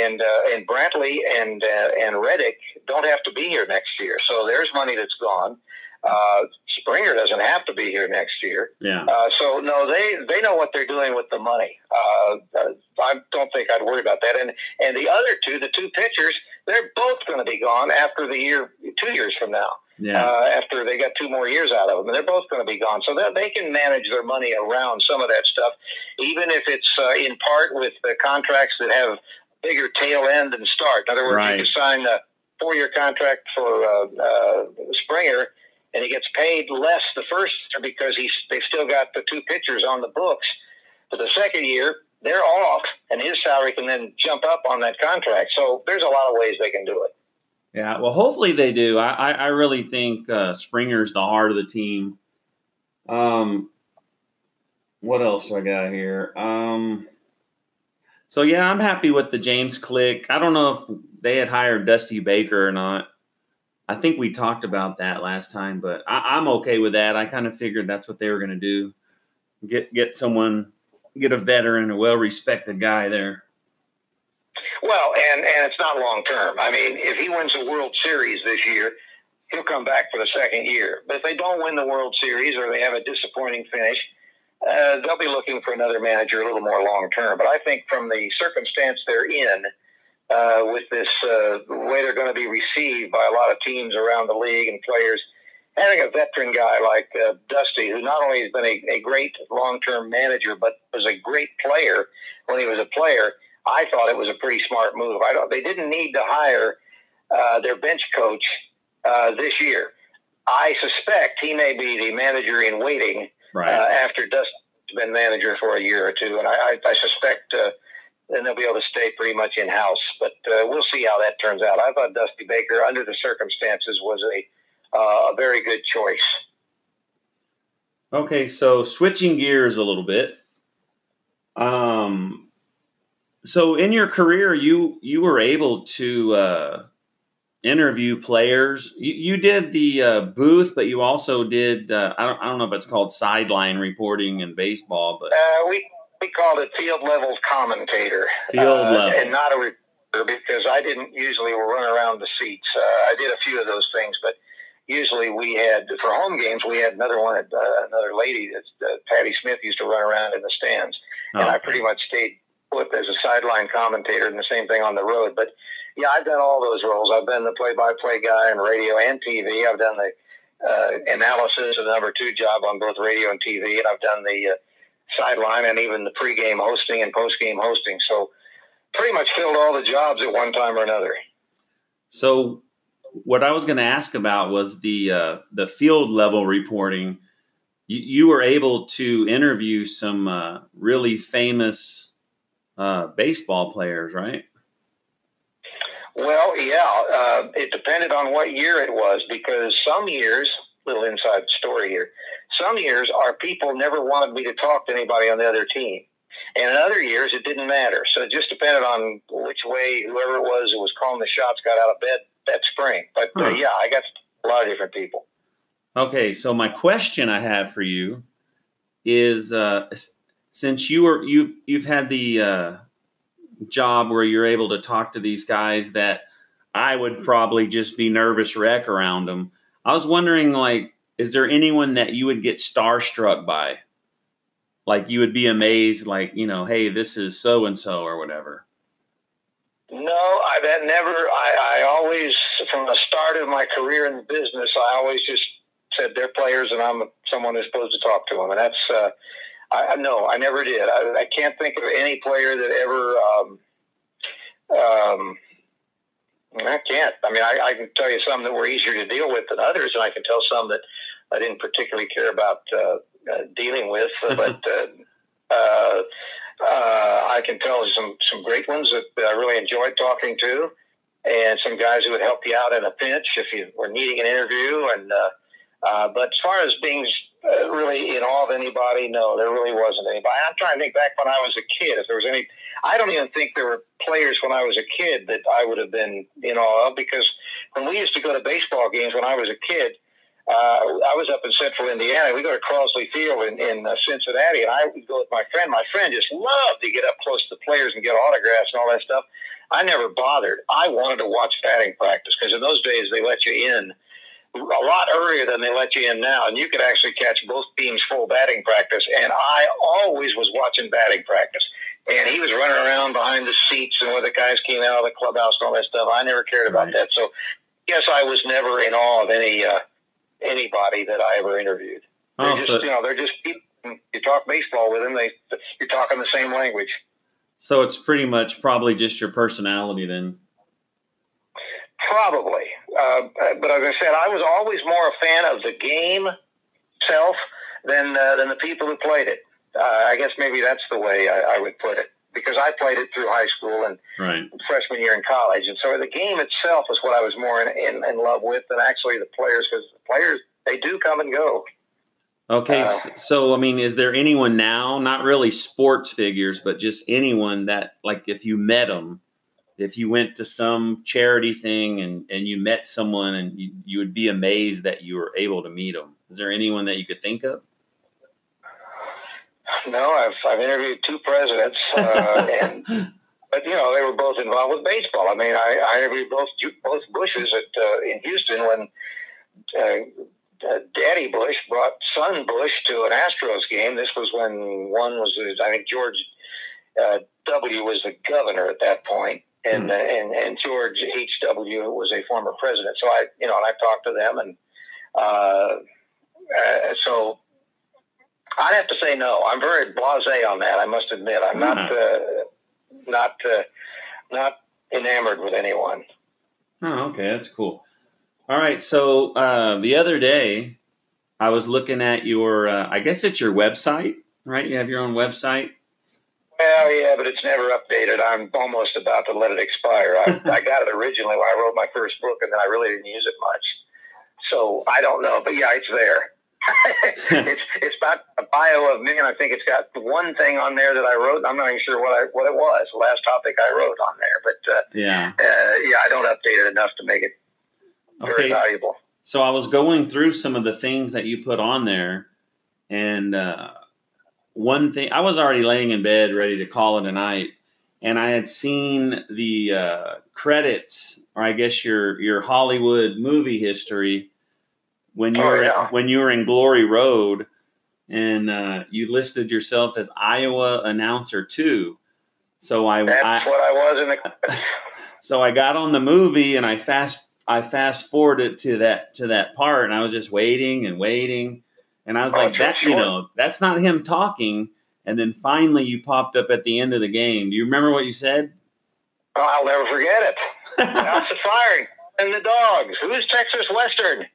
and uh, and Brantley and uh, and Reddick don't have to be here next year. So there's money that's gone. Uh, Springer doesn't have to be here next year. Yeah. Uh, so no, they they know what they're doing with the money. Uh, I don't think I'd worry about that. And and the other two, the two pitchers, they're both going to be gone after the year, two years from now. Yeah. Uh, after they got two more years out of them, and they're both going to be gone. So they can manage their money around some of that stuff, even if it's uh, in part with the contracts that have bigger tail end and start. In other words, right. You can sign a four-year contract for uh, uh, Springer, and he gets paid less the first year because he's they still got the two pitchers on the books. For the second year, they're off, and his salary can then jump up on that contract. So there's a lot of ways they can do it. Yeah, well, hopefully they do. I, I really think uh, Springer's the heart of the team. Um, what else I got here? Um, so, yeah, I'm happy with the James Click. I don't know if they had hired Dusty Baker or not. I think we talked about that last time, but I, I'm okay with that. I kind of figured that's what they were going to do, get get someone, get a veteran, a well-respected guy there. Well, and, and it's not long term. I mean, if he wins the World Series this year, he'll come back for the second year. But if they don't win the World Series or they have a disappointing finish, uh, they'll be looking for another manager a little more long term. But I think from the circumstance they're in, uh, with this uh, way they're going to be received by a lot of teams around the league and players, having a veteran guy like uh, Dusty, who not only has been a, a great long-term manager, but was a great player when he was a player, I thought it was a pretty smart move. I don't, they didn't need to hire uh, their bench coach uh, this year. I suspect he may be the manager in waiting right. uh, after Dustin's been manager for a year or two, and I, I, I suspect uh, then they'll be able to stay pretty much in-house. But uh, we'll see how that turns out. I thought Dusty Baker, under the circumstances, was a, uh, a very good choice. Okay, so switching gears a little bit. Um. So in your career, you you were able to uh, interview players. You, you did the uh, booth, but you also did uh, I don't I don't know if it's called sideline reporting in baseball, but uh, we we called it field level commentator, field uh, level, and not a reporter because I didn't usually run around the seats. Uh, I did a few of those things, but usually we had for home games we had another one, uh, another lady that uh, Patty Smith used to run around in the stands, and oh. I pretty much stayed put as a sideline commentator, and the same thing on the road. But yeah, I've done all those roles. I've been the play-by-play guy on radio and T V. I've done the uh, analysis and number two job on both radio and T V, and I've done the uh, sideline and even the pregame hosting and postgame hosting. So pretty much filled all the jobs at one time or another. So what I was going to ask about was the uh, the field level reporting. You, you were able to interview some uh, really famous Uh, baseball players, right? Well, yeah. Uh, it depended on what year it was because some years, little inside story here, some years our people never wanted me to talk to anybody on the other team. And in other years, it didn't matter. So it just depended on which way whoever it was who was calling the shots got out of bed that spring. But huh. uh, yeah, I got a lot of different people. Okay, so my question I have for you is... Uh, Since you were you you've had the uh, job where you're able to talk to these guys that I would probably just be nervous wreck around them. I was wondering, like, is there anyone that you would get starstruck by? Like you would be amazed, like, you know, hey, this is so and so or whatever. No, No, I that never. I, I always, from the start of my career in the business, I always just said they're players, and I'm someone who's supposed to talk to them. And that's, uh, I no, I never did. I, I can't think of any player that ever. Um, um, I can't. I mean, I, I can tell you some that were easier to deal with than others, and I can tell some that I didn't particularly care about uh, uh, dealing with, but. Uh, Uh, uh, I can tell some, some great ones that, that I really enjoyed talking to, and some guys who would help you out in a pinch if you were needing an interview. And uh, uh, but as far as being uh, really in awe of anybody, no, there really wasn't anybody. I'm trying to think back when I was a kid if there was any. I don't even think there were players when I was a kid that I would have been in awe of, because when we used to go to baseball games when I was a kid. Uh, I was up in central Indiana. We go to Crosley Field in, in uh, Cincinnati, and I would go with my friend. My friend just loved to get up close to the players and get autographs and all that stuff. I never bothered. I wanted to watch batting practice, because in those days they let you in a lot earlier than they let you in now, and you could actually catch both teams full batting practice, and I always was watching batting practice. And he was running around behind the seats and where the guys came out of the clubhouse and all that stuff. I never cared about right. that. So, yes, I was never in awe of any uh, – anybody that I ever interviewed. They're oh, just, so, you know, they're just people. You talk baseball with them, they you're talking the same language. So it's pretty much probably just your personality then. Probably. Uh, but as I said, I was always more a fan of the game itself than, uh, than the people who played it. Uh, I guess maybe that's the way I, I would put it, because I played it through high school and right. freshman year in college. And so the game itself is what I was more in, in, in love with than actually the players, because the players, they do come and go. Okay. Uh, so, I mean, is there anyone now, not really sports figures, but just anyone that, like, if you met them, if you went to some charity thing and, and you met someone and you, you would be amazed that you were able to meet them? Is there anyone that you could think of? No, I've I've interviewed two presidents, uh, and but you know they were both involved with baseball. I mean, I, I interviewed both both Bushes at uh, in Houston when uh, Daddy Bush brought Son Bush to an Astros game. This was when one was I think George uh, W was the governor at that point, and mm-hmm. uh, and and George H W was a former president. So I you know and I talked to them, and uh, uh, so. I'd have to say no. I'm very blasé on that. I must admit, I'm not, mm-hmm. uh, not, uh, not enamored with anyone. Oh, okay, that's cool. All right, so uh, the other day, I was looking at your. Uh, I guess it's your website, right? You have your own website. Well, yeah, but it's never updated. I'm almost about to let it expire. I, I got it originally when I wrote my first book, and then I really didn't use it much. So I don't know, but yeah, it's there. it's it's about a bio of me, and I think it's got one thing on there that I wrote. I'm not even sure what I what it was. The last topic I wrote on there, but uh, yeah, uh, yeah, I don't update it enough to make it very okay. valuable. So I was going through some of the things that you put on there, and uh, one thing I was already laying in bed ready to call it a night, and I had seen the uh, credits, or I guess your your Hollywood movie history. When you, oh, were, yeah. when you were in Glory Road, and uh, you listed yourself as Iowa announcer too, so I that's I, what I was in the. So I got on the movie and I fast I fast forwarded to that to that part, and I was just waiting and waiting, and I was oh, like that sure. you know that's not him talking, and then finally you popped up at the end of the game. Do you remember what you said? Oh, I'll never forget it. That's the firing and the dogs. Who's Texas Western?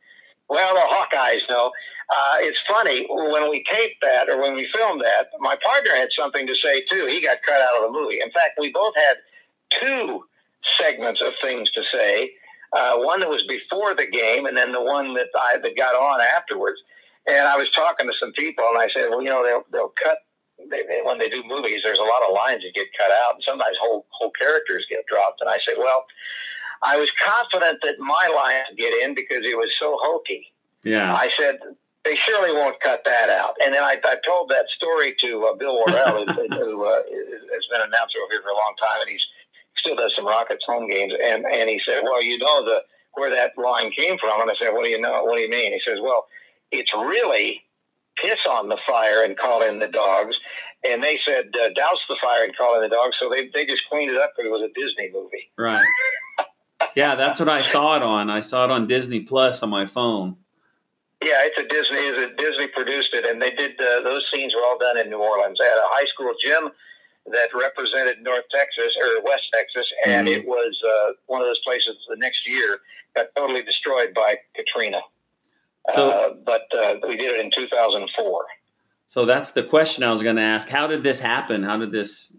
Well, the Hawkeyes know. Uh, it's funny, when we taped that or when we filmed that, my partner had something to say, too. He got cut out of the movie. In fact, we both had two segments of things to say, uh, one that was before the game and then the one that I that got on afterwards. And I was talking to some people, and I said, well, you know, they'll, they'll cut. They, they, when they do movies, there's a lot of lines that get cut out, and sometimes whole, whole characters get dropped. And I said, well... I was confident that my line would get in because it was so hokey. Yeah. I said, they surely won't cut that out. And then I, I told that story to uh, Bill Worrell, who, who uh, has been an announcer over here for a long time, and he's still does some Rockets home games. And, and he said, well, you know the where that line came from. And I said, what do you know? What do you mean? He says, well, it's really piss on the fire and call in the dogs. And they said, uh, douse the fire and call in the dogs. So they, they just cleaned it up because it was a Disney movie. Right. Yeah, that's what I saw it on. I saw it on Disney Plus on my phone. Yeah, it's a Disney. It's a Disney produced it, and they did uh, those scenes were all done in New Orleans. They had a high school gym that represented North Texas or West Texas, and mm-hmm. it was uh, one of those places. The next year got totally destroyed by Katrina. So, uh, but uh, we did it in two thousand four. So that's the question I was going to ask. How did this happen? How did this?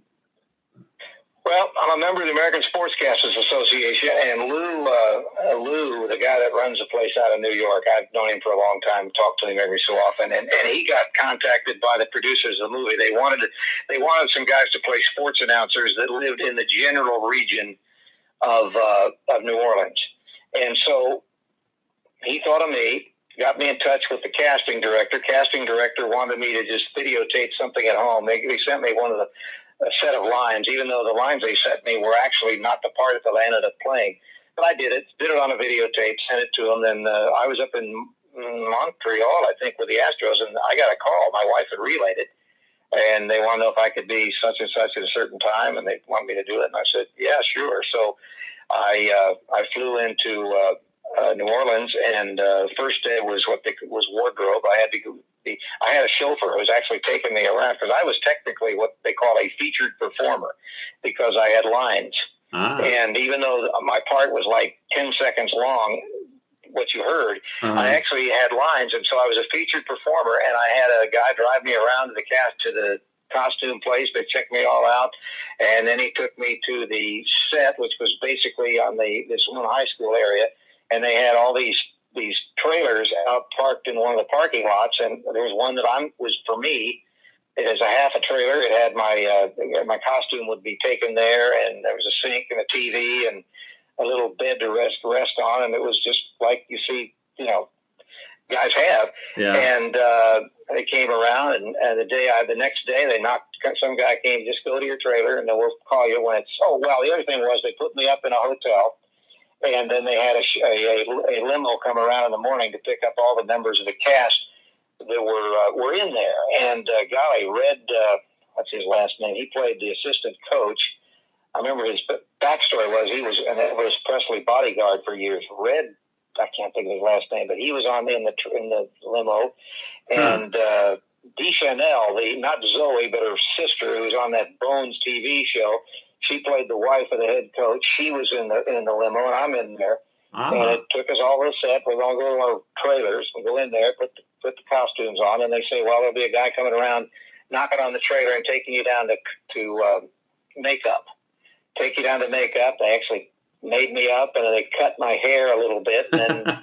Well, I'm a member of the American Sportscasters Association, and Lou, uh, Lou, the guy that runs the place out of New York, I've known him for a long time, talked to him every so often, and, and he got contacted by the producers of the movie. They wanted they wanted some guys to play sports announcers that lived in the general region of uh, of New Orleans, and so he thought of me. Got me in touch with the casting director. Casting director wanted me to just videotape something at home. They, they sent me one of the a set of lines, even though the lines they sent me were actually not the part that I ended up playing. But I did it, did it on a videotape, sent it to them. Then uh, I was up in Montreal, I think, with the Astros, and I got a call. My wife had relayed it, and they wanted to know if I could be such and such at a certain time, and they wanted me to do it. And I said, yeah, sure. So I uh, I flew into uh, Uh, New Orleans, and uh, the first day was what they, was wardrobe. I had to be, I had a chauffeur who was actually taking me around because I was technically what they call a featured performer because I had lines. Ah. And even though my part was like ten seconds long, what you heard, uh-huh. I actually had lines, and so I was a featured performer. And I had a guy drive me around to the cast to the costume place. They checked me all out, and then he took me to the set, which was basically on the this one high school area. And they had all these these trailers out parked in one of the parking lots, and there was one that I'm was for me. It was a half a trailer. It had my uh, my costume would be taken there, and there was a sink and a T V and a little bed to rest rest on, and it was just like you see, you know, guys have. Yeah. And uh, they came around, and, and the day I, the next day they knocked. Some guy came, just go to your trailer, and then we'll call you when it's. Oh well, the other thing was they put me up in a hotel. And then they had a, a, a limo come around in the morning to pick up all the members of the cast that were uh, were in there. And uh, golly, Red, uh, what's his last name? He played the assistant coach. I remember his backstory was he was an Elvis Presley bodyguard for years. Red, I can't think of his last name, but he was on in the in the limo. And hmm. uh, Deschanel, the not Zoe, but her sister, who was on that Bones T V show. She played the wife of the head coach. She was in the in the limo, and I'm in there. Uh-huh. And it took us all to the set. We're going to go to our trailers. We go in there, put the, put the costumes on, and they say, well, there'll be a guy coming around, knocking on the trailer and taking you down to, to um, makeup. Take you down to makeup. They actually made me up, and they cut my hair a little bit, and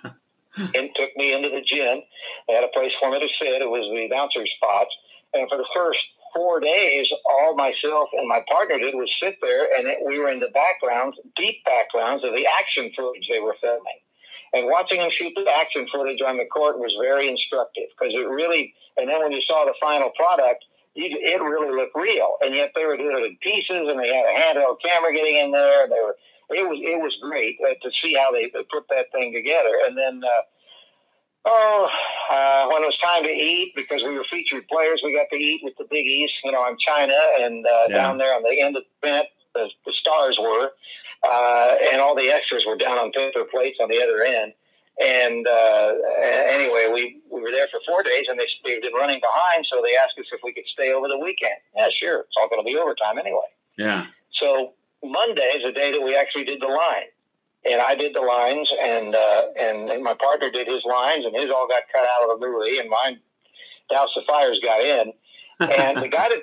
then took me into the gym. They had a place for me to sit. It was the bouncer's spot. And for the first four days, all myself and my partner did was sit there, and it, we were in the backgrounds, deep backgrounds of the action footage they were filming. And watching them shoot the action footage on the court was very instructive because it really, and then when you saw the final product, you, it really looked real. And yet they were doing it in pieces, and they had a handheld camera getting in there. And they were, it was it was great uh, to see how they, they put that thing together. And then, uh, Oh, uh, when it was time to eat, because we were featured players, we got to eat with the Big East, you know, in China, and uh, yeah. down there on the end of the tent, the, the stars were, uh, and all the extras were down on paper plates on the other end. And uh, anyway, we, we were there for four days, and they, they've been running behind, so they asked us if we could stay over the weekend. Yeah, sure. It's all going to be overtime anyway. Yeah. So Monday is the day that we actually did the line. And I did the lines, and uh, and, and my partner did his lines, and his all got cut out of the movie, and mine, Douse the Fires, got in. And the guy that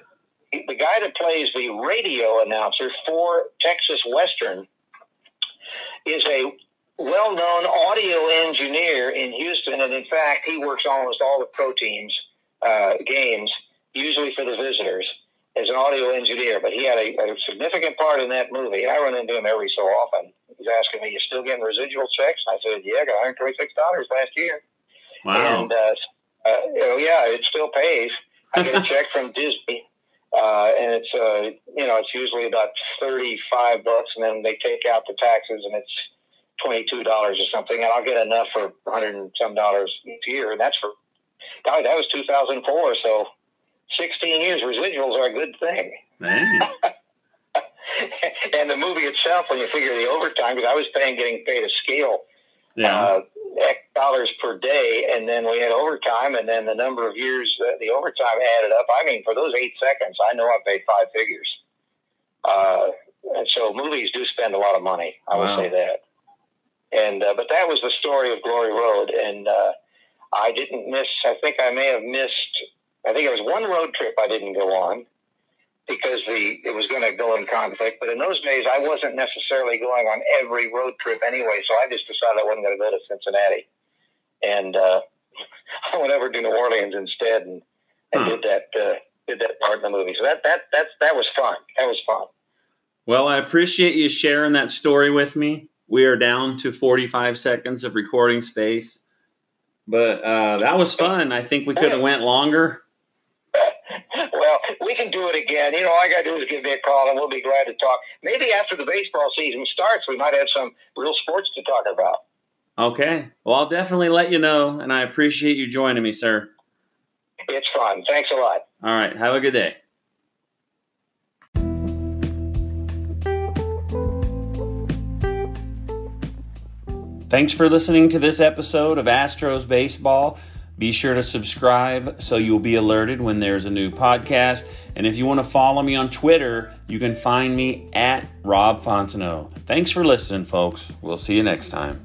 the guy that plays the radio announcer for Texas Western is a well-known audio engineer in Houston, and in fact, he works almost all the pro teams' uh, games, usually for the visitors, as an audio engineer. But he had a, a significant part in that movie. I run into him every so often. He's asking me, you still getting residual checks? And I said, yeah, I got one hundred twenty-six dollars last year. Wow. And, uh, uh, oh, yeah, it still pays. I get a check from Disney, uh, and it's, uh, you know, it's usually about thirty-five bucks, and then they take out the taxes, and it's twenty-two dollars or something, and I'll get enough for one hundred and some dollars each year, and that's for God, that was two thousand four, so sixteen years residuals are a good thing. Man. And the movie itself, when you figure the overtime, because I was paying, getting paid a scale, yeah. uh, X dollars per day, and then we had overtime, and then the number of years that the overtime added up. I mean, for those eight seconds, I know I paid five figures. Uh, and so movies do spend a lot of money. I wow. will say that. And uh, but that was the story of Glory Road, and uh, I didn't miss. I think I may have missed. I think it was one road trip I didn't go on. Because the it was going to go in conflict. But in those days, I wasn't necessarily going on every road trip anyway, so I just decided I wasn't going to go to Cincinnati. And uh, I went over to New Orleans instead and, and huh. did that uh, did that part of the movie. So that, that, that, that was fun. That was fun. Well, I appreciate you sharing that story with me. We are down to forty-five seconds of recording space. But uh, that was fun. I think we could have went longer. Well, we can do it again. You know, all I got to do is give me a call, and we'll be glad to talk. Maybe after the baseball season starts, we might have some real sports to talk about. Okay. Well, I'll definitely let you know, and I appreciate you joining me, sir. It's fun. Thanks a lot. All right. Have a good day. Thanks for listening to this episode of Astros Baseball. Be sure to subscribe so you'll be alerted when there's a new podcast. And if you want to follow me on Twitter, you can find me at Rob Fontenot. Thanks for listening, folks. We'll see you next time.